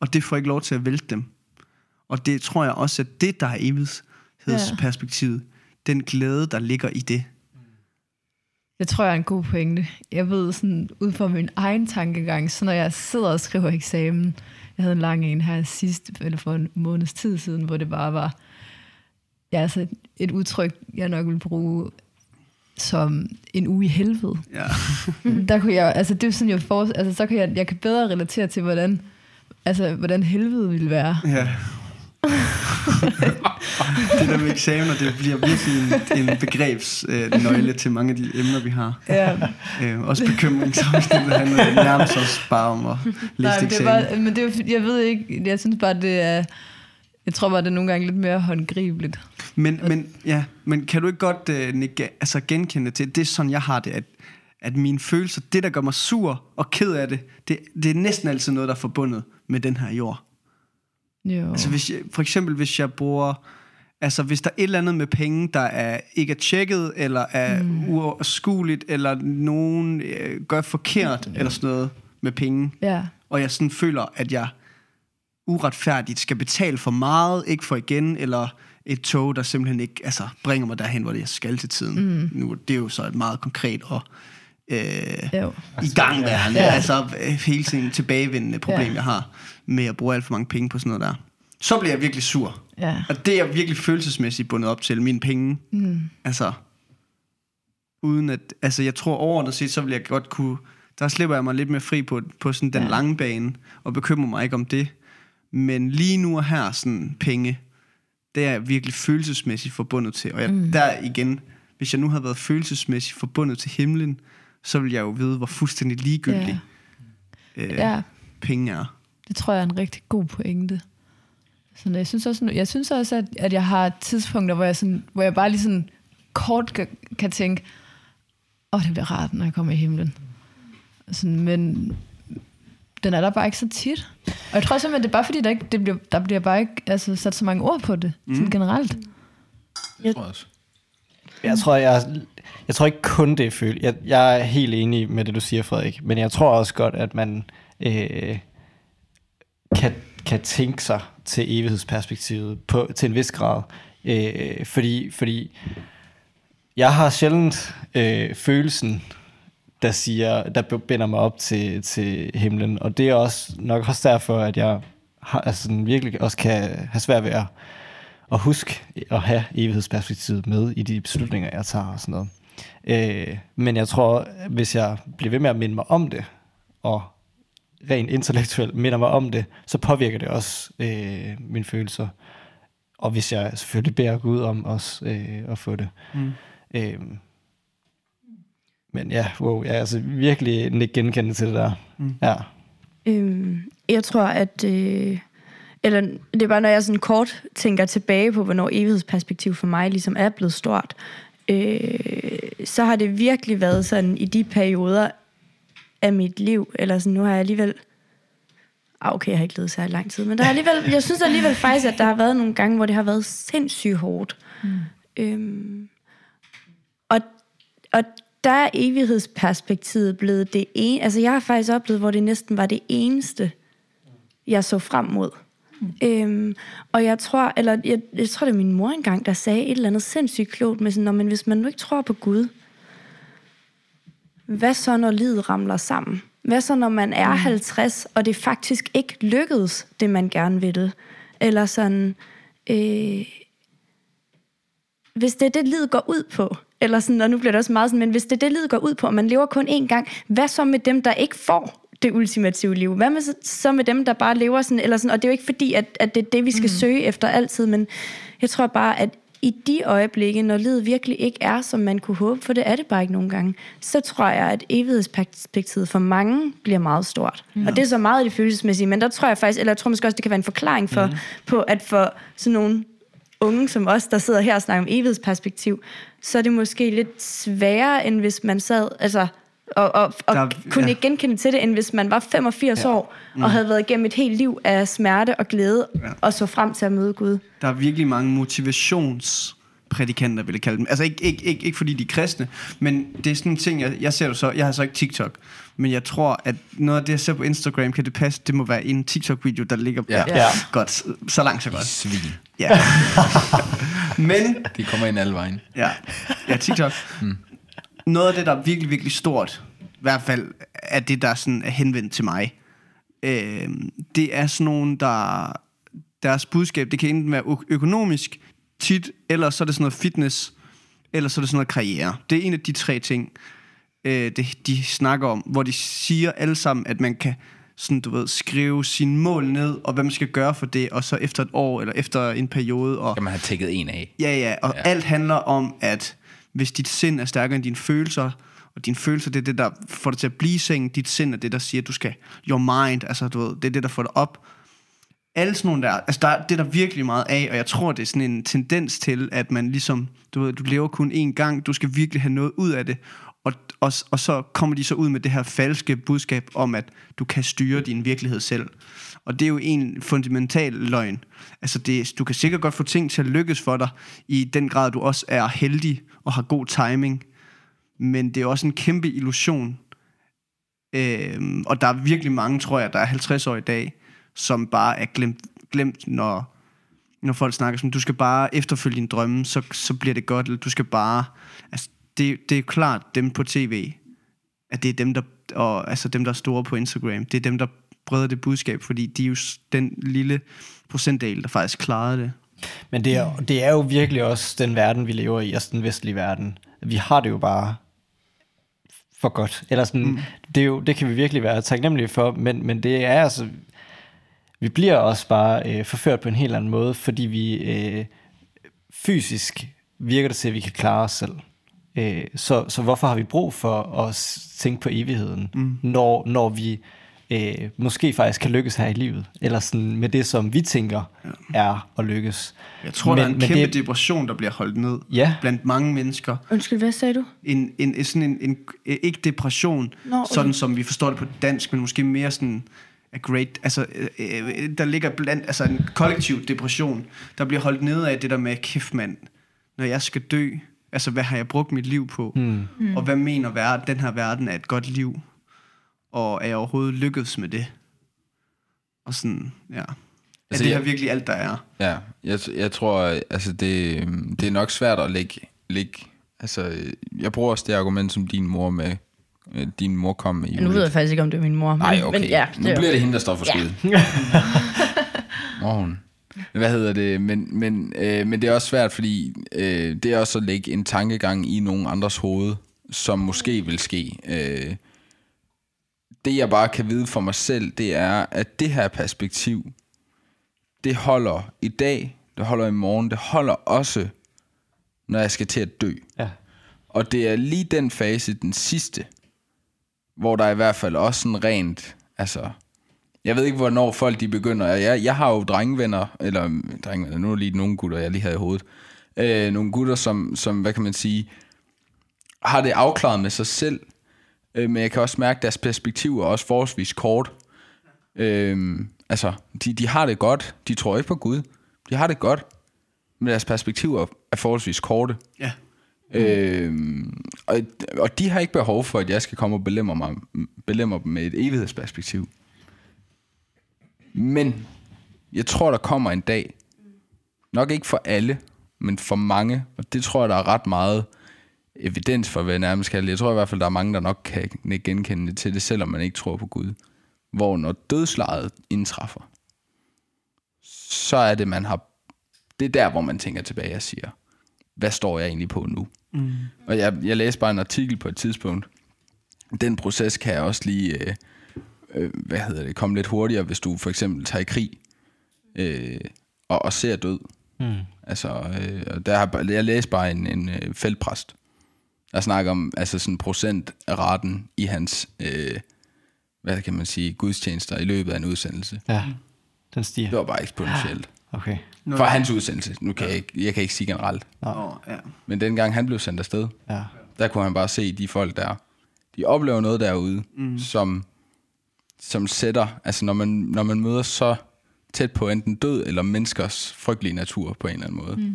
Og det får ikke lov til at vælte dem. Og det tror jeg også, at det, der er evighedsperspektivet, den glæde, der ligger i det. Det tror jeg er en god pointe. Jeg ved sådan, ud fra min egen tankegang, så når jeg sidder og skriver eksamen, jeg havde en lang en her sidst, eller for en måneds tid siden, hvor det bare var altså et udtryk, jeg nok ville bruge som en uge i helvede. Ja. Der kunne jeg, altså det er sådan, så kan jeg kan bedre relatere til, hvordan helvede ville være. Ja. Det der med eksamener, det bliver virkelig en begrebsnøgle til mange af de emner, vi har. Ja. Også bekymringsafsnittet handler nærmest også bare om at læse eksamener. Men det, jeg ved ikke, jeg synes bare, det er, jeg tror bare, det er nogle gange lidt mere håndgribeligt. Men kan du ikke godt genkende til, det er sådan, jeg har det, at mine følelser, det der gør mig sur og ked af det er næsten altid noget, der er forbundet med den her jord. Jo. Altså hvis jeg bruger, altså hvis der er et eller andet med penge, der er ikke er tjekket, eller er uoverskueligt, eller nogen gør forkert, eller sådan noget med penge, og jeg sådan føler, at jeg uretfærdigt skal betale for meget, ikke for igen, eller et tog, der simpelthen ikke bringer mig derhen, hvor det jeg skal til tiden. Nu, det er jo så et meget konkret og igangværende, hele tiden tilbagevendende problem, jeg har med at bruge alt for mange penge på sådan noget der. Så bliver jeg virkelig sur. Ja. Og det er jeg virkelig følelsesmæssigt bundet op til, mine penge. Uden at, jeg tror overordnet set, så vil jeg godt kunne, der slipper jeg mig lidt mere fri på sådan den lange bane, og bekymrer mig ikke om det. Men lige nu og her, sådan penge, det er jeg virkelig følelsesmæssigt forbundet til. Og jeg, der igen, hvis jeg nu havde været følelsesmæssigt forbundet til himlen, så ville jeg jo vide, hvor fuldstændig ligegyldig penge er. Det tror jeg er en rigtig god pointe. Så jeg synes også, at jeg har tidspunkter, hvor jeg bare lige sådan kort kan tænke, det bliver rart, når jeg kommer i himlen. Sådan, men den er der bare ikke så tit. Og jeg tror simpelthen, det er bare fordi, der bliver bare ikke sat så mange ord på det, sådan generelt. Jeg tror også. Jeg tror ikke kun det er følelse. Jeg er helt enig med det, du siger, Frederik. Men jeg tror også godt, at man kan tænke sig til evighedsperspektivet til en vis grad. Fordi jeg har sjældent følelsen, der binder mig op til himlen. Og det er også nok også derfor, at jeg har, virkelig også kan have svært ved at huske at have evighedsperspektivet med i de beslutninger, jeg tager og sådan noget. Men jeg tror, hvis jeg bliver ved med at minde mig om det, og rent intellektuelt minder mig om det, så påvirker det også mine følelser. Og hvis jeg selvfølgelig beder Gud om også at få det. Men virkelig ikke genkendende til det der. Ja. Jeg tror, at... Eller det er bare, når jeg sådan kort tænker tilbage på, hvornår evighedsperspektiv for mig ligesom er blevet stort, så har det virkelig været sådan i de perioder af mit liv, eller sådan, nu har jeg alligevel... okay, jeg har ikke levet særlig lang tid, men der alligevel, jeg synes alligevel faktisk, at der har været nogle gange, hvor det har været sindssygt hårdt. Mm. Og der er evighedsperspektivet blevet det ene... Altså, jeg har faktisk oplevet, hvor det næsten var det eneste, jeg så frem mod. Mm. Og jeg tror, eller jeg tror, det var min mor engang, der sagde et eller andet sindssygt klogt med sådan, men hvis man nu ikke tror på Gud, hvad så, når livet ramler sammen? Hvad så, når man er 50, og det faktisk ikke lykkedes, det man gerne ville? Eller sådan... hvis det er det, livet går ud på, eller sådan, og nu bliver det også meget sådan, men hvis det er det, livet går ud på, og man lever kun én gang, hvad så med dem, der ikke får det ultimative liv? Hvad med så med dem, der bare lever sådan, eller sådan, og det er jo ikke fordi, at det er det, vi skal søge efter altid, men jeg tror bare, at i de øjeblikke, når livet virkelig ikke er, som man kunne håbe, for det er det bare ikke nogle gange, så tror jeg, at evighedsperspektivet for mange bliver meget stort. Ja. Og det er så meget det følelsesmæssige, men der tror jeg faktisk, eller jeg tror måske også, det kan være en forklaring for, på, at for sådan nogle unge som os, der sidder her og snakker om evighedsperspektiv, så er det måske lidt sværere, end hvis man sad, altså, og kunne ikke genkende til det, end hvis man var 85 år, og havde været igennem et helt liv af smerte og glæde, og så frem til at møde Gud. Der er virkelig mange motivationsprædikanter, vil jeg kalde dem. Altså ikke fordi de er kristne, men det er sådan en ting, jeg ser det så, jeg har så ikke TikTok, men jeg tror, at noget af det, jeg ser på Instagram, kan det passe, det må være en TikTok-video, der ligger godt. Så langt, så godt. Svin. Ja. Men... det kommer ind alle vejen. Ja, TikTok. Noget af det, der er virkelig, virkelig stort, i hvert fald, er det, der sådan er henvendt til mig. Det er sådan nogen, der... deres budskab, det kan enten være økonomisk tit, eller så er det sådan noget fitness, eller så er det sådan noget karriere. Det er en af de tre ting, de snakker om, hvor de siger alle sammen, at man kan sådan, du ved, skrive sine mål ned, og hvad man skal gøre for det, og så efter et år, eller efter en periode. Og, skal man have tækket en af. Ja, alt handler om, at hvis dit sind er stærkere end dine følelser, og dine følelser, det er det, der får dig til at blive sengen, dit sind er det, der siger, at du skal, your mind, altså du ved, det er det, der får dig op. Alle sådan nogle der, altså der, det er der virkelig meget af, og jeg tror, det er sådan en tendens til, at man ligesom, du ved, du lever kun én gang, du skal virkelig have noget ud af det, og så kommer de så ud med det her falske budskab om, at du kan styre din virkelighed selv. Og det er jo en fundamental løgn. Altså du kan sikkert godt få ting til at lykkes for dig, i den grad du også er heldig og har god timing. Men det er også en kæmpe illusion. Og der er virkelig mange, tror jeg, der er 50 år i dag, som bare er glemt når folk snakker som, du skal bare efterfølge din drømme, så bliver det godt, eller du skal bare... Altså, det er jo klart, dem på tv, at det er dem, der, og, altså dem, der er store på Instagram, det er dem, der breder det budskab, fordi de er jo den lille procentdel, der faktisk klarede det. Men det er jo virkelig også den verden, vi lever i, også den vestlige verden. Vi har det jo bare for godt. Eller sådan, det, er jo, det kan vi virkelig være taknemmelige for, men det er altså... Vi bliver også bare forført på en helt anden måde, fordi vi fysisk virker det til, at vi kan klare os selv. Så hvorfor har vi brug for at tænke på evigheden, når vi måske faktisk kan lykkes her i livet? Eller sådan med det, som vi tænker er at lykkes. Jeg tror, der er en kæmpe depression, der bliver holdt ned blandt mange mennesker. Undskyld, hvad sagde du? Sådan en ikke depression, sådan som vi forstår det på dansk, men måske mere sådan... Great, altså der ligger blandt, altså en kollektiv depression, der bliver holdt nede af det der med, kæft mand, når jeg skal dø, altså hvad har jeg brugt mit liv på, og hvad mener den her verden er et godt liv, og er jeg overhovedet lykkedes med det, og sådan, altså, det her virkelig alt der er. Ja, jeg tror, altså det er nok svært at lægge, altså jeg bruger også det argument, som din mor kom med. Nu ved jeg faktisk ikke, om det er min mor. Nej, okay. Men, ja, nu bliver det hende, der står for skud. Morgen. Hvad hedder det? Men det er også svært, fordi det er også at lægge en tankegang i nogen andres hoved, som måske vil ske. Det, jeg bare kan vide for mig selv, det er, at det her perspektiv, det holder i dag, det holder i morgen, det holder også, når jeg skal til at dø. Ja. Og det er lige den fase, den sidste, hvor der i hvert fald også sådan rent, altså Jeg ved ikke, hvornår folk de begynder. Jeg har jo drengevenner, nu er lige nogle gutter, jeg lige havde i hovedet. Nogle gutter, som, hvad kan man sige, har det afklaret med sig selv. Men jeg kan også mærke, at deres perspektiv er også forholdsvis kort. De har det godt. De tror ikke på Gud. De har det godt. Men deres perspektiver er forholdsvis korte. Ja. Og de har ikke behov for, at jeg skal komme og belemre dem med et evighedsperspektiv. Men jeg tror, der kommer en dag, nok ikke for alle, men for mange, og det tror jeg, der er ret meget evidens for, hvad jeg nærmest kalder det. Jeg tror i hvert fald, der er mange, der nok kan genkende det til det, selvom man ikke tror på Gud. Hvor når dødslejet indtræffer, så er det, man har... Det er der, hvor man tænker tilbage og siger, hvad står jeg egentlig på nu? Mm. Og jeg læste bare en artikel på et tidspunkt. Den proces kan jeg også lige... komme lidt hurtigere, hvis du for eksempel tager i krig og ser død. Mm. Jeg læste bare en feltpræst, der snakker om sådan procentraten i hans gudstjenester i løbet af en udsendelse. Ja, den stiger. Det var bare eksponentielt. Okay. For hans udsendelse. Nu kan jeg kan ikke sige generelt. Ja. Men dengang han blev sendt afsted, der kunne han bare se de folk der. De oplever noget derude, som sætter, når man møder så tæt på enten død eller menneskers frygtelige natur på en eller anden måde,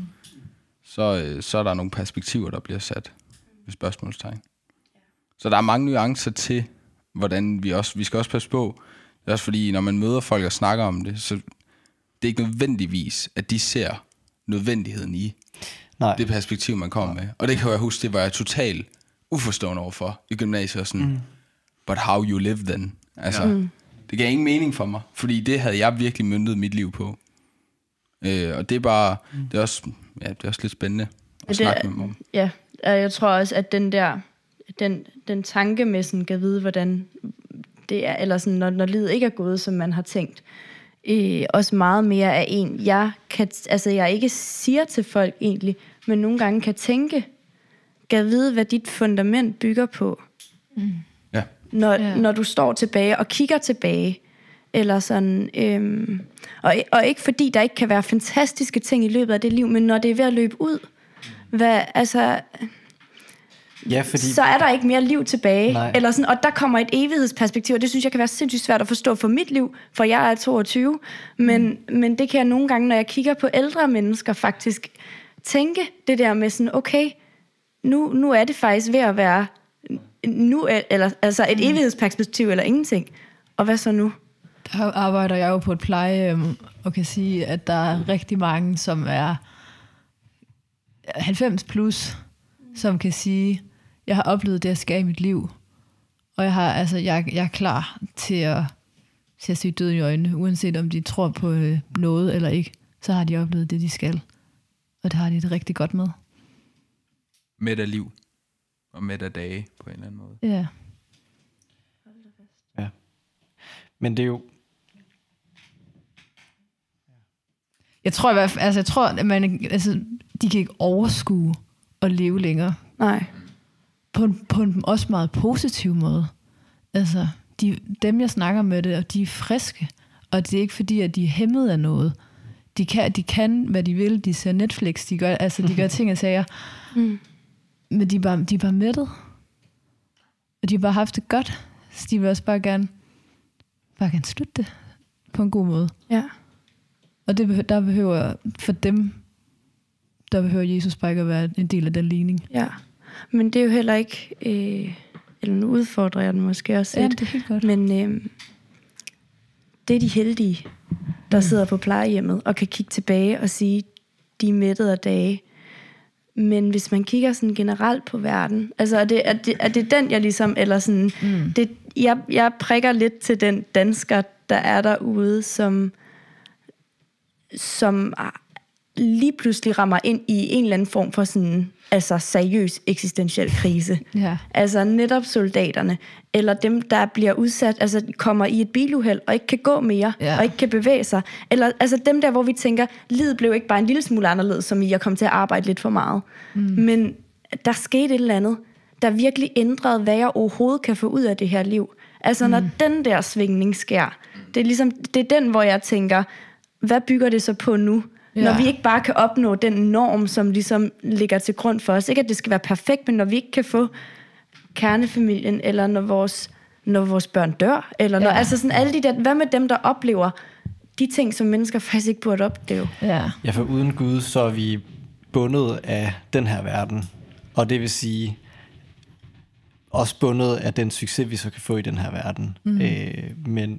så er der nogle perspektiver, der bliver sat ved spørgsmålstegn. Så der er mange nuancer til, hvordan vi skal også passe på. Det er også fordi, når man møder folk og snakker om det, så det er ikke nødvendigvis, at de ser nødvendigheden i det perspektiv, man kommer med. Og det kan jeg huske, det var jeg totalt uforstående overfor i gymnasiet. Sådan, but how you live then? Det gav ingen mening for mig, fordi det havde jeg virkelig møntet mit liv på. Og det er bare, det er også lidt spændende at snakke med dem om. Ja, og jeg tror også, at den tanke med sådan, kan vide, hvordan det er, eller sådan, når livet ikke er gået, som man har tænkt, også meget mere af en. Jeg ikke siger til folk egentlig, men nogle gange kan tænke, kan vide, hvad dit fundament bygger på. Mm. Når du står tilbage og kigger tilbage, eller sådan, og ikke fordi der ikke kan være fantastiske ting i løbet af det liv, men når det er ved at løbe ud, så er der ikke mere liv tilbage, eller sådan, og der kommer et evighedsperspektiv, og det synes jeg kan være sindssygt svært at forstå for mit liv, for jeg er 22, men det kan jeg nogle gange, når jeg kigger på ældre mennesker, faktisk tænke det der med sådan, okay, nu er det faktisk ved at være nu, eller et evighedsperspektiv eller ingenting. Og hvad så nu? Der arbejder jeg jo på et plejehjem og kan sige, at der er rigtig mange, som er 90 plus, som kan sige, jeg har oplevet det, jeg skal i mit liv. Og jeg har jeg er klar til at se døden i øjnene, uanset om de tror på noget eller ikke, så har de oplevet det, de skal. Og det har de det rigtig godt med. Med af liv. Og med af dage, på en eller anden måde. Ja. Ja. Men det er jo... Jeg tror i hvert fald... jeg tror, at man... de kan ikke overskue at leve længere. Nej. På en også meget positiv måde. Dem, jeg snakker med det, og de er friske. Og det er ikke fordi, at de er hæmmet af noget. De kan, hvad de vil. De ser Netflix. De gør, de gør ting og sager. Mm. Men de er bare mættet. Og de har bare haft det godt. Så de vil også bare gerne slutte det på en god måde. Ja. Og der behøver Jesus bare ikke at være en del af den ligning. Ja, men det er jo heller ikke... eller nu udfordrer jeg den måske også lidt. Ja, det er helt godt. Men det er de heldige, der sidder på plejehjemmet og kan kigge tilbage og sige, de er mættet af dage. Men hvis man kigger sådan generelt på verden, er det den, jeg ligesom, eller sådan, jeg prikker lidt til den dansker, der er derude, som lige pludselig rammer ind i en eller anden form for sådan, seriøs eksistentiel krise. Ja. Netop soldaterne, eller dem, der bliver udsat, kommer i et biluheld, og ikke kan gå mere, og ikke kan bevæge sig. Eller dem der, hvor vi tænker, livet blev ikke bare en lille smule anderledes, som I er kommet til at arbejde lidt for meget. Mm. Men der skete et eller andet, der virkelig ændrede, hvad jeg overhovedet kan få ud af det her liv. Når den der svingning sker, Det er ligesom, det er den, hvor jeg tænker, hvad bygger det så på nu? Ja. Når vi ikke bare kan opnå den norm, som ligesom ligger til grund for os. Ikke at det skal være perfekt, men når vi ikke kan få kernefamilien, eller når vores børn dør, eller når, altså sådan alle de der, hvad med dem, der oplever de ting, som mennesker faktisk ikke burde opleve? Ja, for uden Gud, så er vi bundet af den her verden, og det vil sige også bundet af den succes, vi så kan få i den her verden. Mm.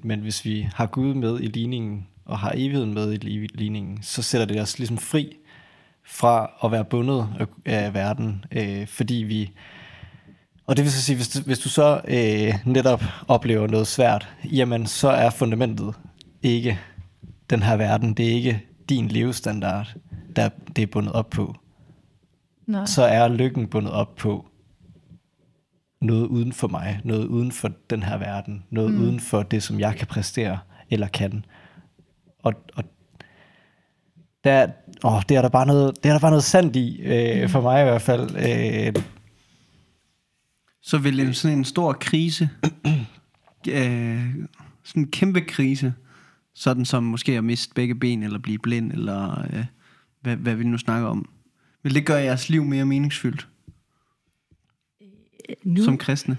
Men hvis vi har Gud med i ligningen, og har evigheden med i ligningen, så sætter det os ligesom fri fra at være bundet af verden, fordi vi... Og det vil så sige, hvis du så netop oplever noget svært, jamen så er fundamentet ikke den her verden. Det er ikke din levestandard, der det er bundet op på. Nej. Så er lykken bundet op på noget uden for mig, noget uden for den her verden, noget uden for det, som jeg kan præstere eller kan. Og der, det er der bare noget, sandt i, for mig i hvert fald. Så vil sådan en stor krise, sådan en kæmpe krise, sådan som måske at miste begge ben, eller blive blind, eller hvad vi nu snakker om, vil det gøre jeres liv mere meningsfyldt? Nu? Som kristne?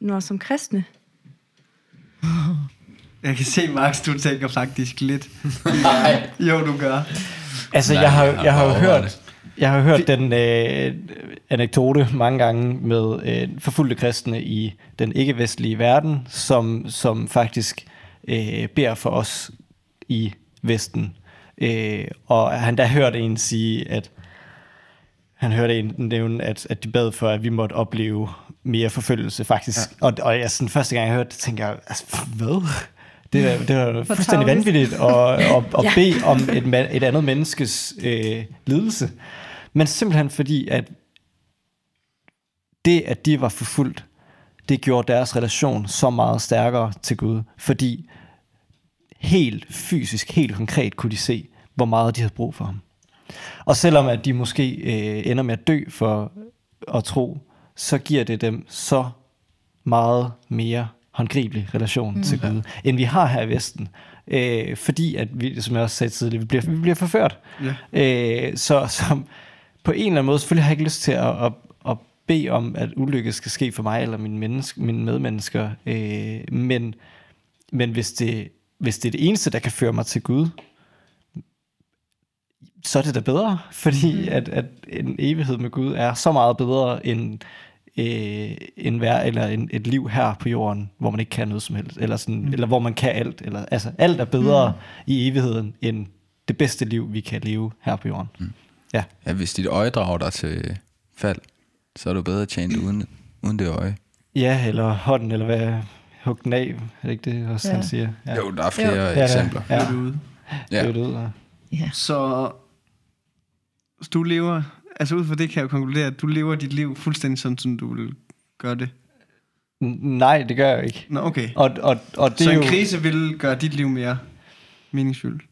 Nå, som kristne? Jeg kan se, Max, du tænker faktisk lidt. Nej. Jo, du gør. Altså, jeg har hørt den anekdote mange gange med forfulgte kristne i den ikke-vestlige verden, som faktisk beder for os i Vesten. Og han der hørte en sige, at han hørte en nævne, at de bad for, at vi måtte opleve mere forfølgelse, faktisk. Ja. Og jeg, sådan, første gang, jeg hørte det, tænkte jeg, altså, hvad? Det var fuldstændig vanvittigt at bede om et andet menneskes lidelse. Men simpelthen fordi, at det, at de var forfulgt, det gjorde deres relation så meget stærkere til Gud. Fordi helt fysisk, helt konkret kunne de se, hvor meget de havde brug for ham. Og selvom at de måske ender med at dø for at tro, så giver det dem så meget mere håndgribelig relation til Gud, end vi har her i Vesten. Fordi, at vi, som jeg også sagde tidligere, vi bliver forført. Yeah. Så som på en eller anden måde, selvfølgelig har jeg ikke lyst til at bede om, at ulykke skal ske for mig, eller mine medmennesker. Men hvis det er det eneste, der kan føre mig til Gud, så er det da bedre, fordi at en evighed med Gud er så meget bedre end et liv her på jorden, hvor man ikke kan noget som helst, eller sådan, eller hvor man kan alt, eller altså alt er bedre i evigheden end det bedste liv, vi kan leve her på jorden. Ja, hvis dit øje drager dig til fald, så er du bedre tjent uden det øje. Ja, eller hånden, eller hvad, hug den af, er det ikke det også han siger? Ja. Jo, der er flere eksempler. Ja, det er ude. Det er ude. Ja. Yeah. Så du lever, altså ud fra det kan jeg konkludere, at du lever dit liv fuldstændig sådan, som du vil gøre det. Nej, det gør jeg ikke. Nå, okay. Og det så en krise vil gøre dit liv mere meningsfyldt?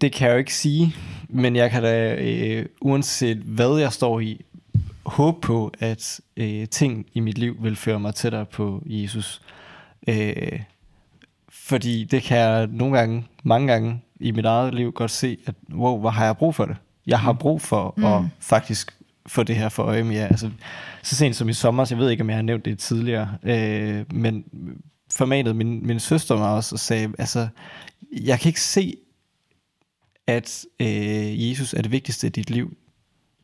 Det kan jeg jo ikke sige, men jeg kan da, uanset hvad jeg står i, håbe på, at ting i mit liv vil føre mig tættere på Jesus. Fordi det kan jeg mange gange, i mit eget liv godt se, at wow, hvor har jeg brug for det? Jeg har brug for at faktisk få det her for øje med jer. Altså, så sent som i sommer, så jeg ved ikke, om jeg har nævnt det tidligere, men formanede min søster mig også og sagde, altså, jeg kan ikke se, at Jesus er det vigtigste i dit liv.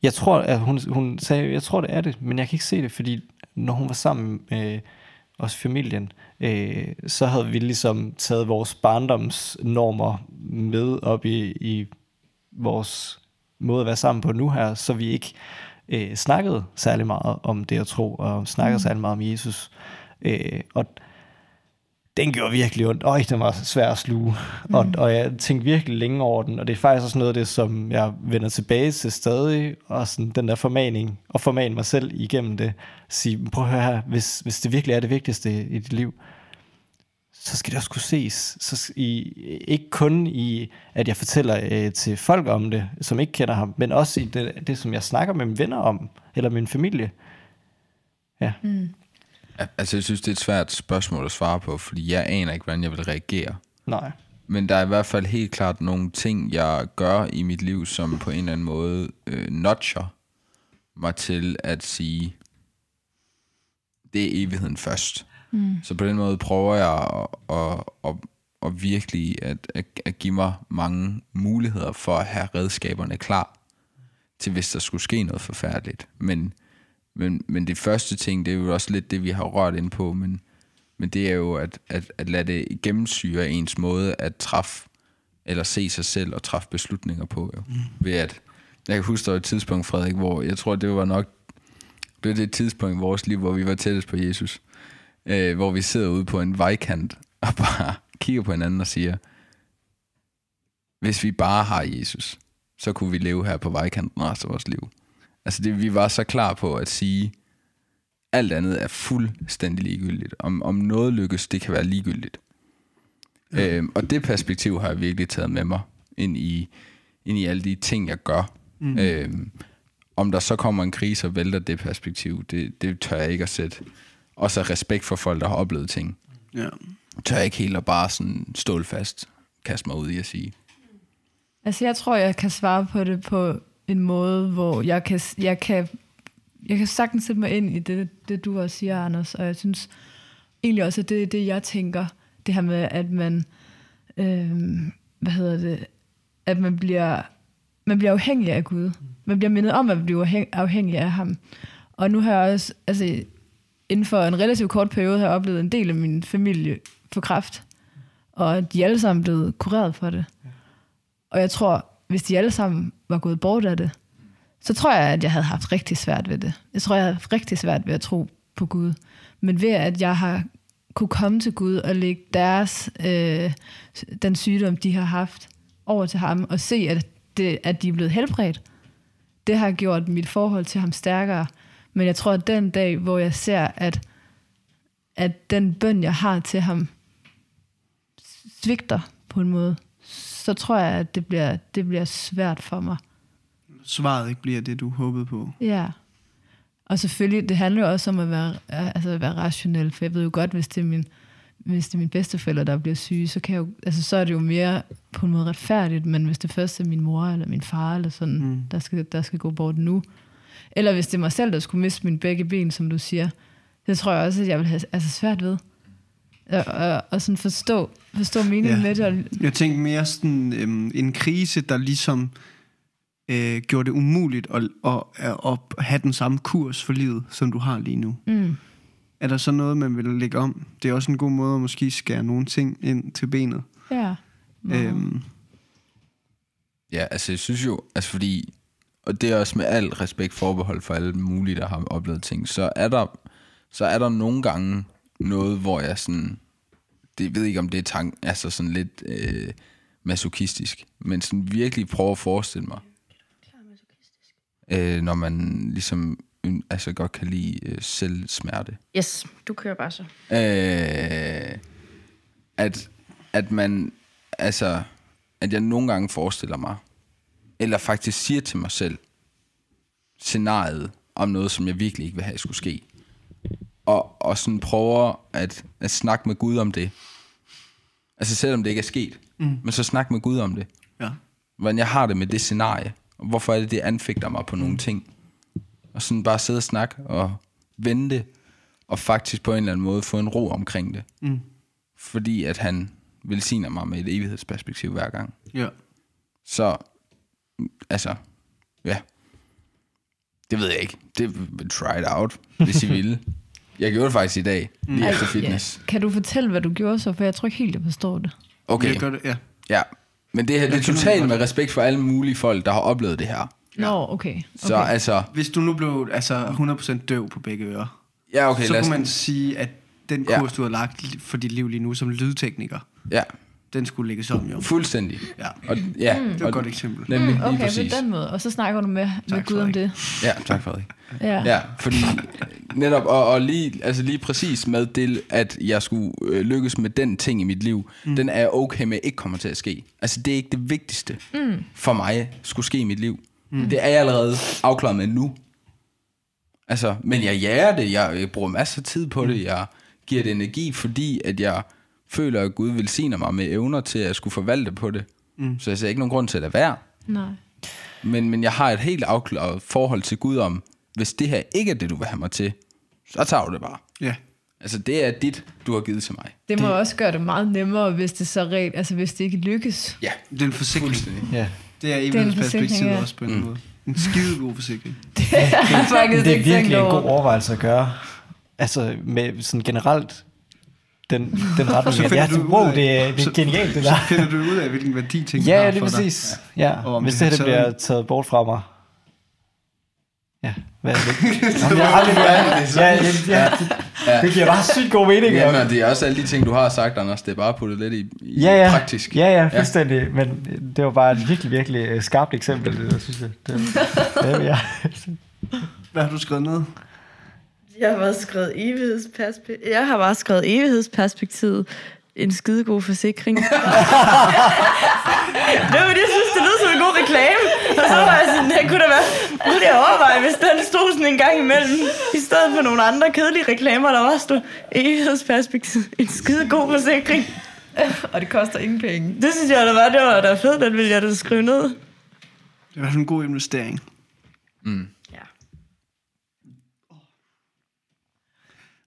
Jeg tror, at hun sagde, jeg tror, det er det, men jeg kan ikke se det, fordi når hun var sammen med også familien, så havde vi ligesom taget vores barndomsnormer med op i vores måde at være sammen på nu her, så vi ikke snakkede særlig meget om det at tro, og snakkede særlig meget om Jesus. Og den gjorde virkelig ondt. Den var svær at sluge. Og jeg tænkte virkelig længe over den, og det er faktisk også noget af det, som jeg vender tilbage til stadig, og sådan den der formaning, og formane mig selv igennem det. Sige, prøv at høre her, hvis det virkelig er det vigtigste i dit liv, så skal det også kunne ses. Så ikke kun i, at jeg fortæller til folk om det, som ikke kender ham, men også i det, som jeg snakker med mine venner om, eller min familie. Ja. Altså, jeg synes, det er et svært spørgsmål at svare på, fordi jeg aner ikke, hvordan jeg vil reagere, Nej. Men der er i hvert fald helt klart nogle ting, jeg gør i mit liv, som på en eller anden måde nudger mig til at sige, det er evigheden først. Mm. Så på den måde prøver jeg at virkelig at give mig mange muligheder for at have redskaberne klar til, hvis der skulle ske noget forfærdeligt. Men det første ting, det er jo også lidt det, vi har rørt ind på, men det er jo at lade det gennemsyre ens måde at træffe, eller se sig selv og træffe beslutninger på. Jo. Ved at, jeg kan huske, der var et tidspunkt, Frederik, hvor jeg tror, det var nok det tidspunkt i vores liv, hvor vi var tættest på Jesus. Hvor vi sidder ude på en vejkant og bare kigger på hinanden og siger, hvis vi bare har Jesus, så kunne vi leve her på vejkanten resten af vores liv. Altså det, vi var så klar på at sige, alt andet er fuldstændig ligegyldigt. Om noget lykkes, det kan være ligegyldigt. Ja. Og det perspektiv har jeg virkelig taget med mig ind i alle de ting, jeg gør. Mm. Om der så kommer en krise og vælter det perspektiv, det tør jeg ikke at sætte. Og så respekt for folk, der har oplevet ting. Ja. Tør jeg ikke helt at bare sådan stålfast kaste mig ud i at sige. Altså jeg tror, jeg kan svare på det på en måde, hvor jeg kan sagtens sætte mig ind i det du også siger, Anders. Og jeg synes egentlig også, at det er det, jeg tænker. Det her med, at man at man bliver afhængig af Gud. Man bliver mindet om, at man bliver afhængig af ham. Og nu har jeg også, altså inden for en relativt kort periode, har jeg oplevet en del af min familie for kræft. Og de er alle sammen blevet kureret for det. Og jeg tror, hvis de alle sammen var gået bort af det, så tror jeg, at jeg havde haft rigtig svært ved det. Jeg tror, jeg havde haft rigtig svært ved at tro på Gud. Men ved at jeg har kunne komme til Gud og lægge den sygdom, de har haft, over til ham, og se, at de er blevet helbredt, det har gjort mit forhold til ham stærkere. Men jeg tror, at den dag, hvor jeg ser, at den bøn, jeg har til ham, svigter på en måde, så tror jeg, at det bliver svært for mig. Svaret ikke bliver det, du håbede på. Ja. Og selvfølgelig, det handler jo også om at være rationel, for jeg ved jo godt, hvis det er mine bedsteforældre, der bliver syge, så kan jeg jo, altså så er det jo mere på en måde retfærdigt, men hvis det først er min mor eller min far eller sådan, der skal gå bort nu, eller hvis det er mig selv, der skulle miste mine begge ben, som du siger, det tror jeg også, at jeg vil have svært ved. Og sådan forstå meningen med det. Jeg tænkte mere sådan en krise, der ligesom gjorde det umuligt at have den samme kurs for livet, som du har lige nu. Mm. Er der så noget, man vil lægge om? Det er også en god måde at måske skære nogle ting ind til benet. Ja. Ja, altså jeg synes jo, altså fordi, og det er også med al respekt forbehold for alle mulige, der har oplevet ting, så er der nogle gange noget, hvor jeg sådan, det ved ikke om det er tanken, altså sådan lidt masochistisk, men sådan virkelig prøver at forestille mig, når man ligesom altså godt kan lide selvsmerte. Yes, du kører bare så. At man, altså at jeg nogle gange forestiller mig, eller faktisk siger til mig selv, scenariet om noget, som jeg virkelig ikke vil have skulle ske. Og sådan prøver at snakke med Gud om det. Altså selvom det ikke er sket, men så snakke med Gud om det. Ja. Hvordan jeg har det med det scenarie. Og hvorfor er det anfægter mig på nogle ting. Og sådan bare sidde og snakke og vente. Og faktisk på en eller anden måde få en ro omkring det. Mm. Fordi at han velsigner mig med et evighedsperspektiv hver gang. Ja. Så altså, ja. Det ved jeg ikke. Try it out, hvis I ville. Jeg gjorde det faktisk i dag, lige efter fitness. Ja. Kan du fortælle, hvad du gjorde så? For jeg tror ikke helt, jeg forstår det. Okay. Jeg gør det, ja. Ja, men det her, det er totalt med respekt for alle mulige folk, der har oplevet det her. Ja. Nå, okay. Så altså, hvis du nu blev altså 100% døv på begge ører, ja, okay, så kunne man sige, at den kurs, du har lagt for dit liv lige nu som lydtekniker, den skulle lægges om, jo. Fuldstændig. Ja. Og, ja. Det var et godt eksempel. Nemlig, okay, på den måde. Og så snakker du med Gud om det. Ja, tak Frederik. Ja, fordi netop, og lige præcis med det, at jeg skulle lykkes med den ting i mit liv, den er jeg okay med, ikke kommer til at ske. Altså, det er ikke det vigtigste for mig, skulle ske i mit liv. Det er jeg allerede afklaret med nu. Altså, men jeg jager det, jeg bruger masser af tid på det, jeg giver det energi, fordi at jeg føler, at Gud velsigner mig med evner til at skulle forvalte på det. Mm. Så jeg ser ikke nogen grund til at lade være. Nej. Men jeg har et helt afklaret forhold til Gud om, hvis det her ikke er det, du vil have mig til, så tager du det bare. Ja. Altså det er dit, du har givet til mig. Det må det også gøre det meget nemmere, hvis det så rent, altså hvis det ikke lykkes. Ja, det er en forsikring. Ja. Det er evighedsperspektivet ja. Også på en måde. En skidegod forsikring. Det er faktisk det er virkelig en god overvejelse at gøre. Altså med sådan generelt den retning. Ja, det er genialt det der. Så finder du ud af, hvilken værdi ting har for dig. Ja, lige præcis. Ja. Ja. Hvis det her bliver taget bort fra mig. Ja, hvad er det? Jamen, jeg har aldrig været ja. Det giver bare sygt god mening. Jamen, det er også alle de ting, du har sagt, Anders. Det er bare puttet lidt i ja. Praktisk. Ja, fuldstændig. Men det var bare et virkelig, virkelig skarpt eksempel, det, synes jeg. Det Hvad har du skrevet ned? Jeg har bare skrevet evighedsperspektivet. En skidegod forsikring. Det synes, det lyder som en god reklame. Og så var jeg sådan, det kunne da være lidt overvej, hvis den stod sådan en gang imellem. I stedet for nogle andre kedelige reklamer, der også stod evighedsperspektiv. En skidegod forsikring. Og det koster ingen penge. Det synes jeg, det var fedt, den ville jeg da skrive ned. Det var en god investering. Mm. Ja.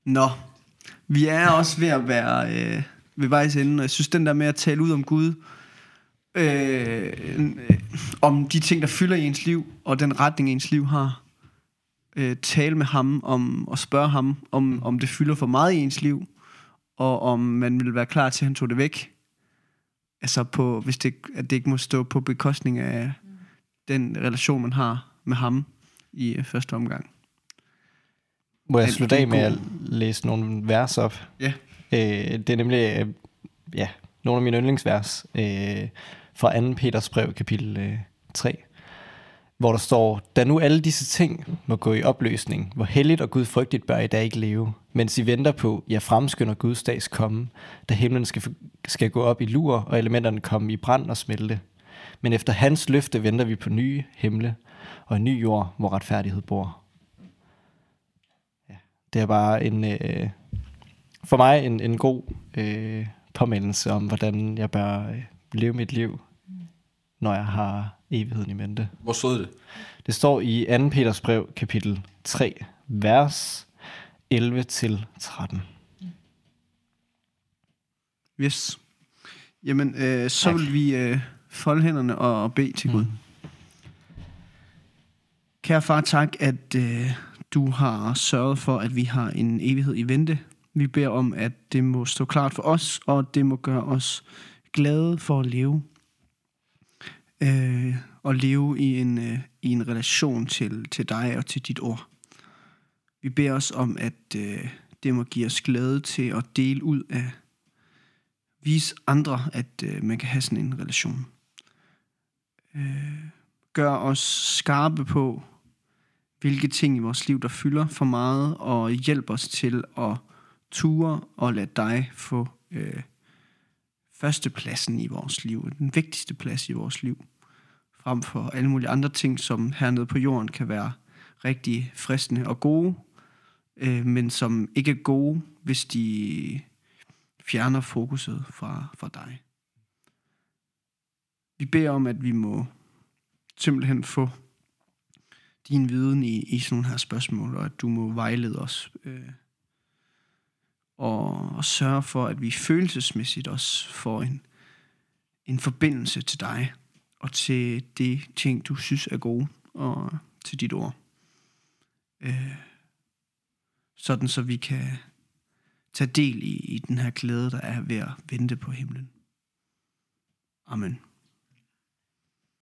Nå. Vi er også ved at være ved vejs ende, og jeg synes, den der med at tale ud om Gud, om de ting, der fylder i ens liv, og den retning, ens liv har, tale med ham om, og spørge ham, om det fylder for meget i ens liv, og om man vil være klar til, at han tog det væk. Altså, hvis det, at det ikke må stå på bekostning af den relation, man har med ham i første omgang. Må jeg slutte af med at læse nogle vers op? Ja. Det er nemlig nogle af mine yndlingsvers fra 2. Peters brev, kapitel 3, hvor der står: Da nu alle disse ting må gå i opløsning, hvor helligt og gudfrygtigt bør I da ikke leve, mens I venter på, jeg fremskynder Guds dags komme, da himlen skal gå op i lur, og elementerne komme i brand og smelte. Men efter hans løfte venter vi på nye himle og en ny jord, hvor retfærdighed bor. Det er bare for mig en god påmindelse om, hvordan jeg bør leve mit liv, når jeg har evigheden i mente. Hvor stod det? Det står i 2. Peters brev, kapitel 3, vers 11-13. Yes. Jamen, så vil vi folde hænderne og bede til Gud. Kære far, tak, at du har sørget for, at vi har en evighed i vente. Vi beder om, at det må stå klart for os, og det må gøre os glade for at leve. Og leve i en relation til dig og til dit ord. Vi beder os om, at det må give os glæde til at dele ud af, vise andre, at man kan have sådan en relation. Gør os skarpe på, hvilke ting i vores liv, der fylder for meget, og hjælp os til at ture og lade dig få førstepladsen i vores liv, den vigtigste plads i vores liv, frem for alle mulige andre ting, som hernede på jorden kan være rigtig fristende og gode, men som ikke er gode, hvis de fjerner fokuset fra dig. Vi beder om, at vi må simpelthen få din viden i sådan nogle her spørgsmål, og at du må vejlede os og sørge for, at vi følelsesmæssigt også får en forbindelse til dig og til de ting, du synes er gode, og til dit ord. Sådan så vi kan tage del i den her glæde, der er ved at vente på himlen. Amen.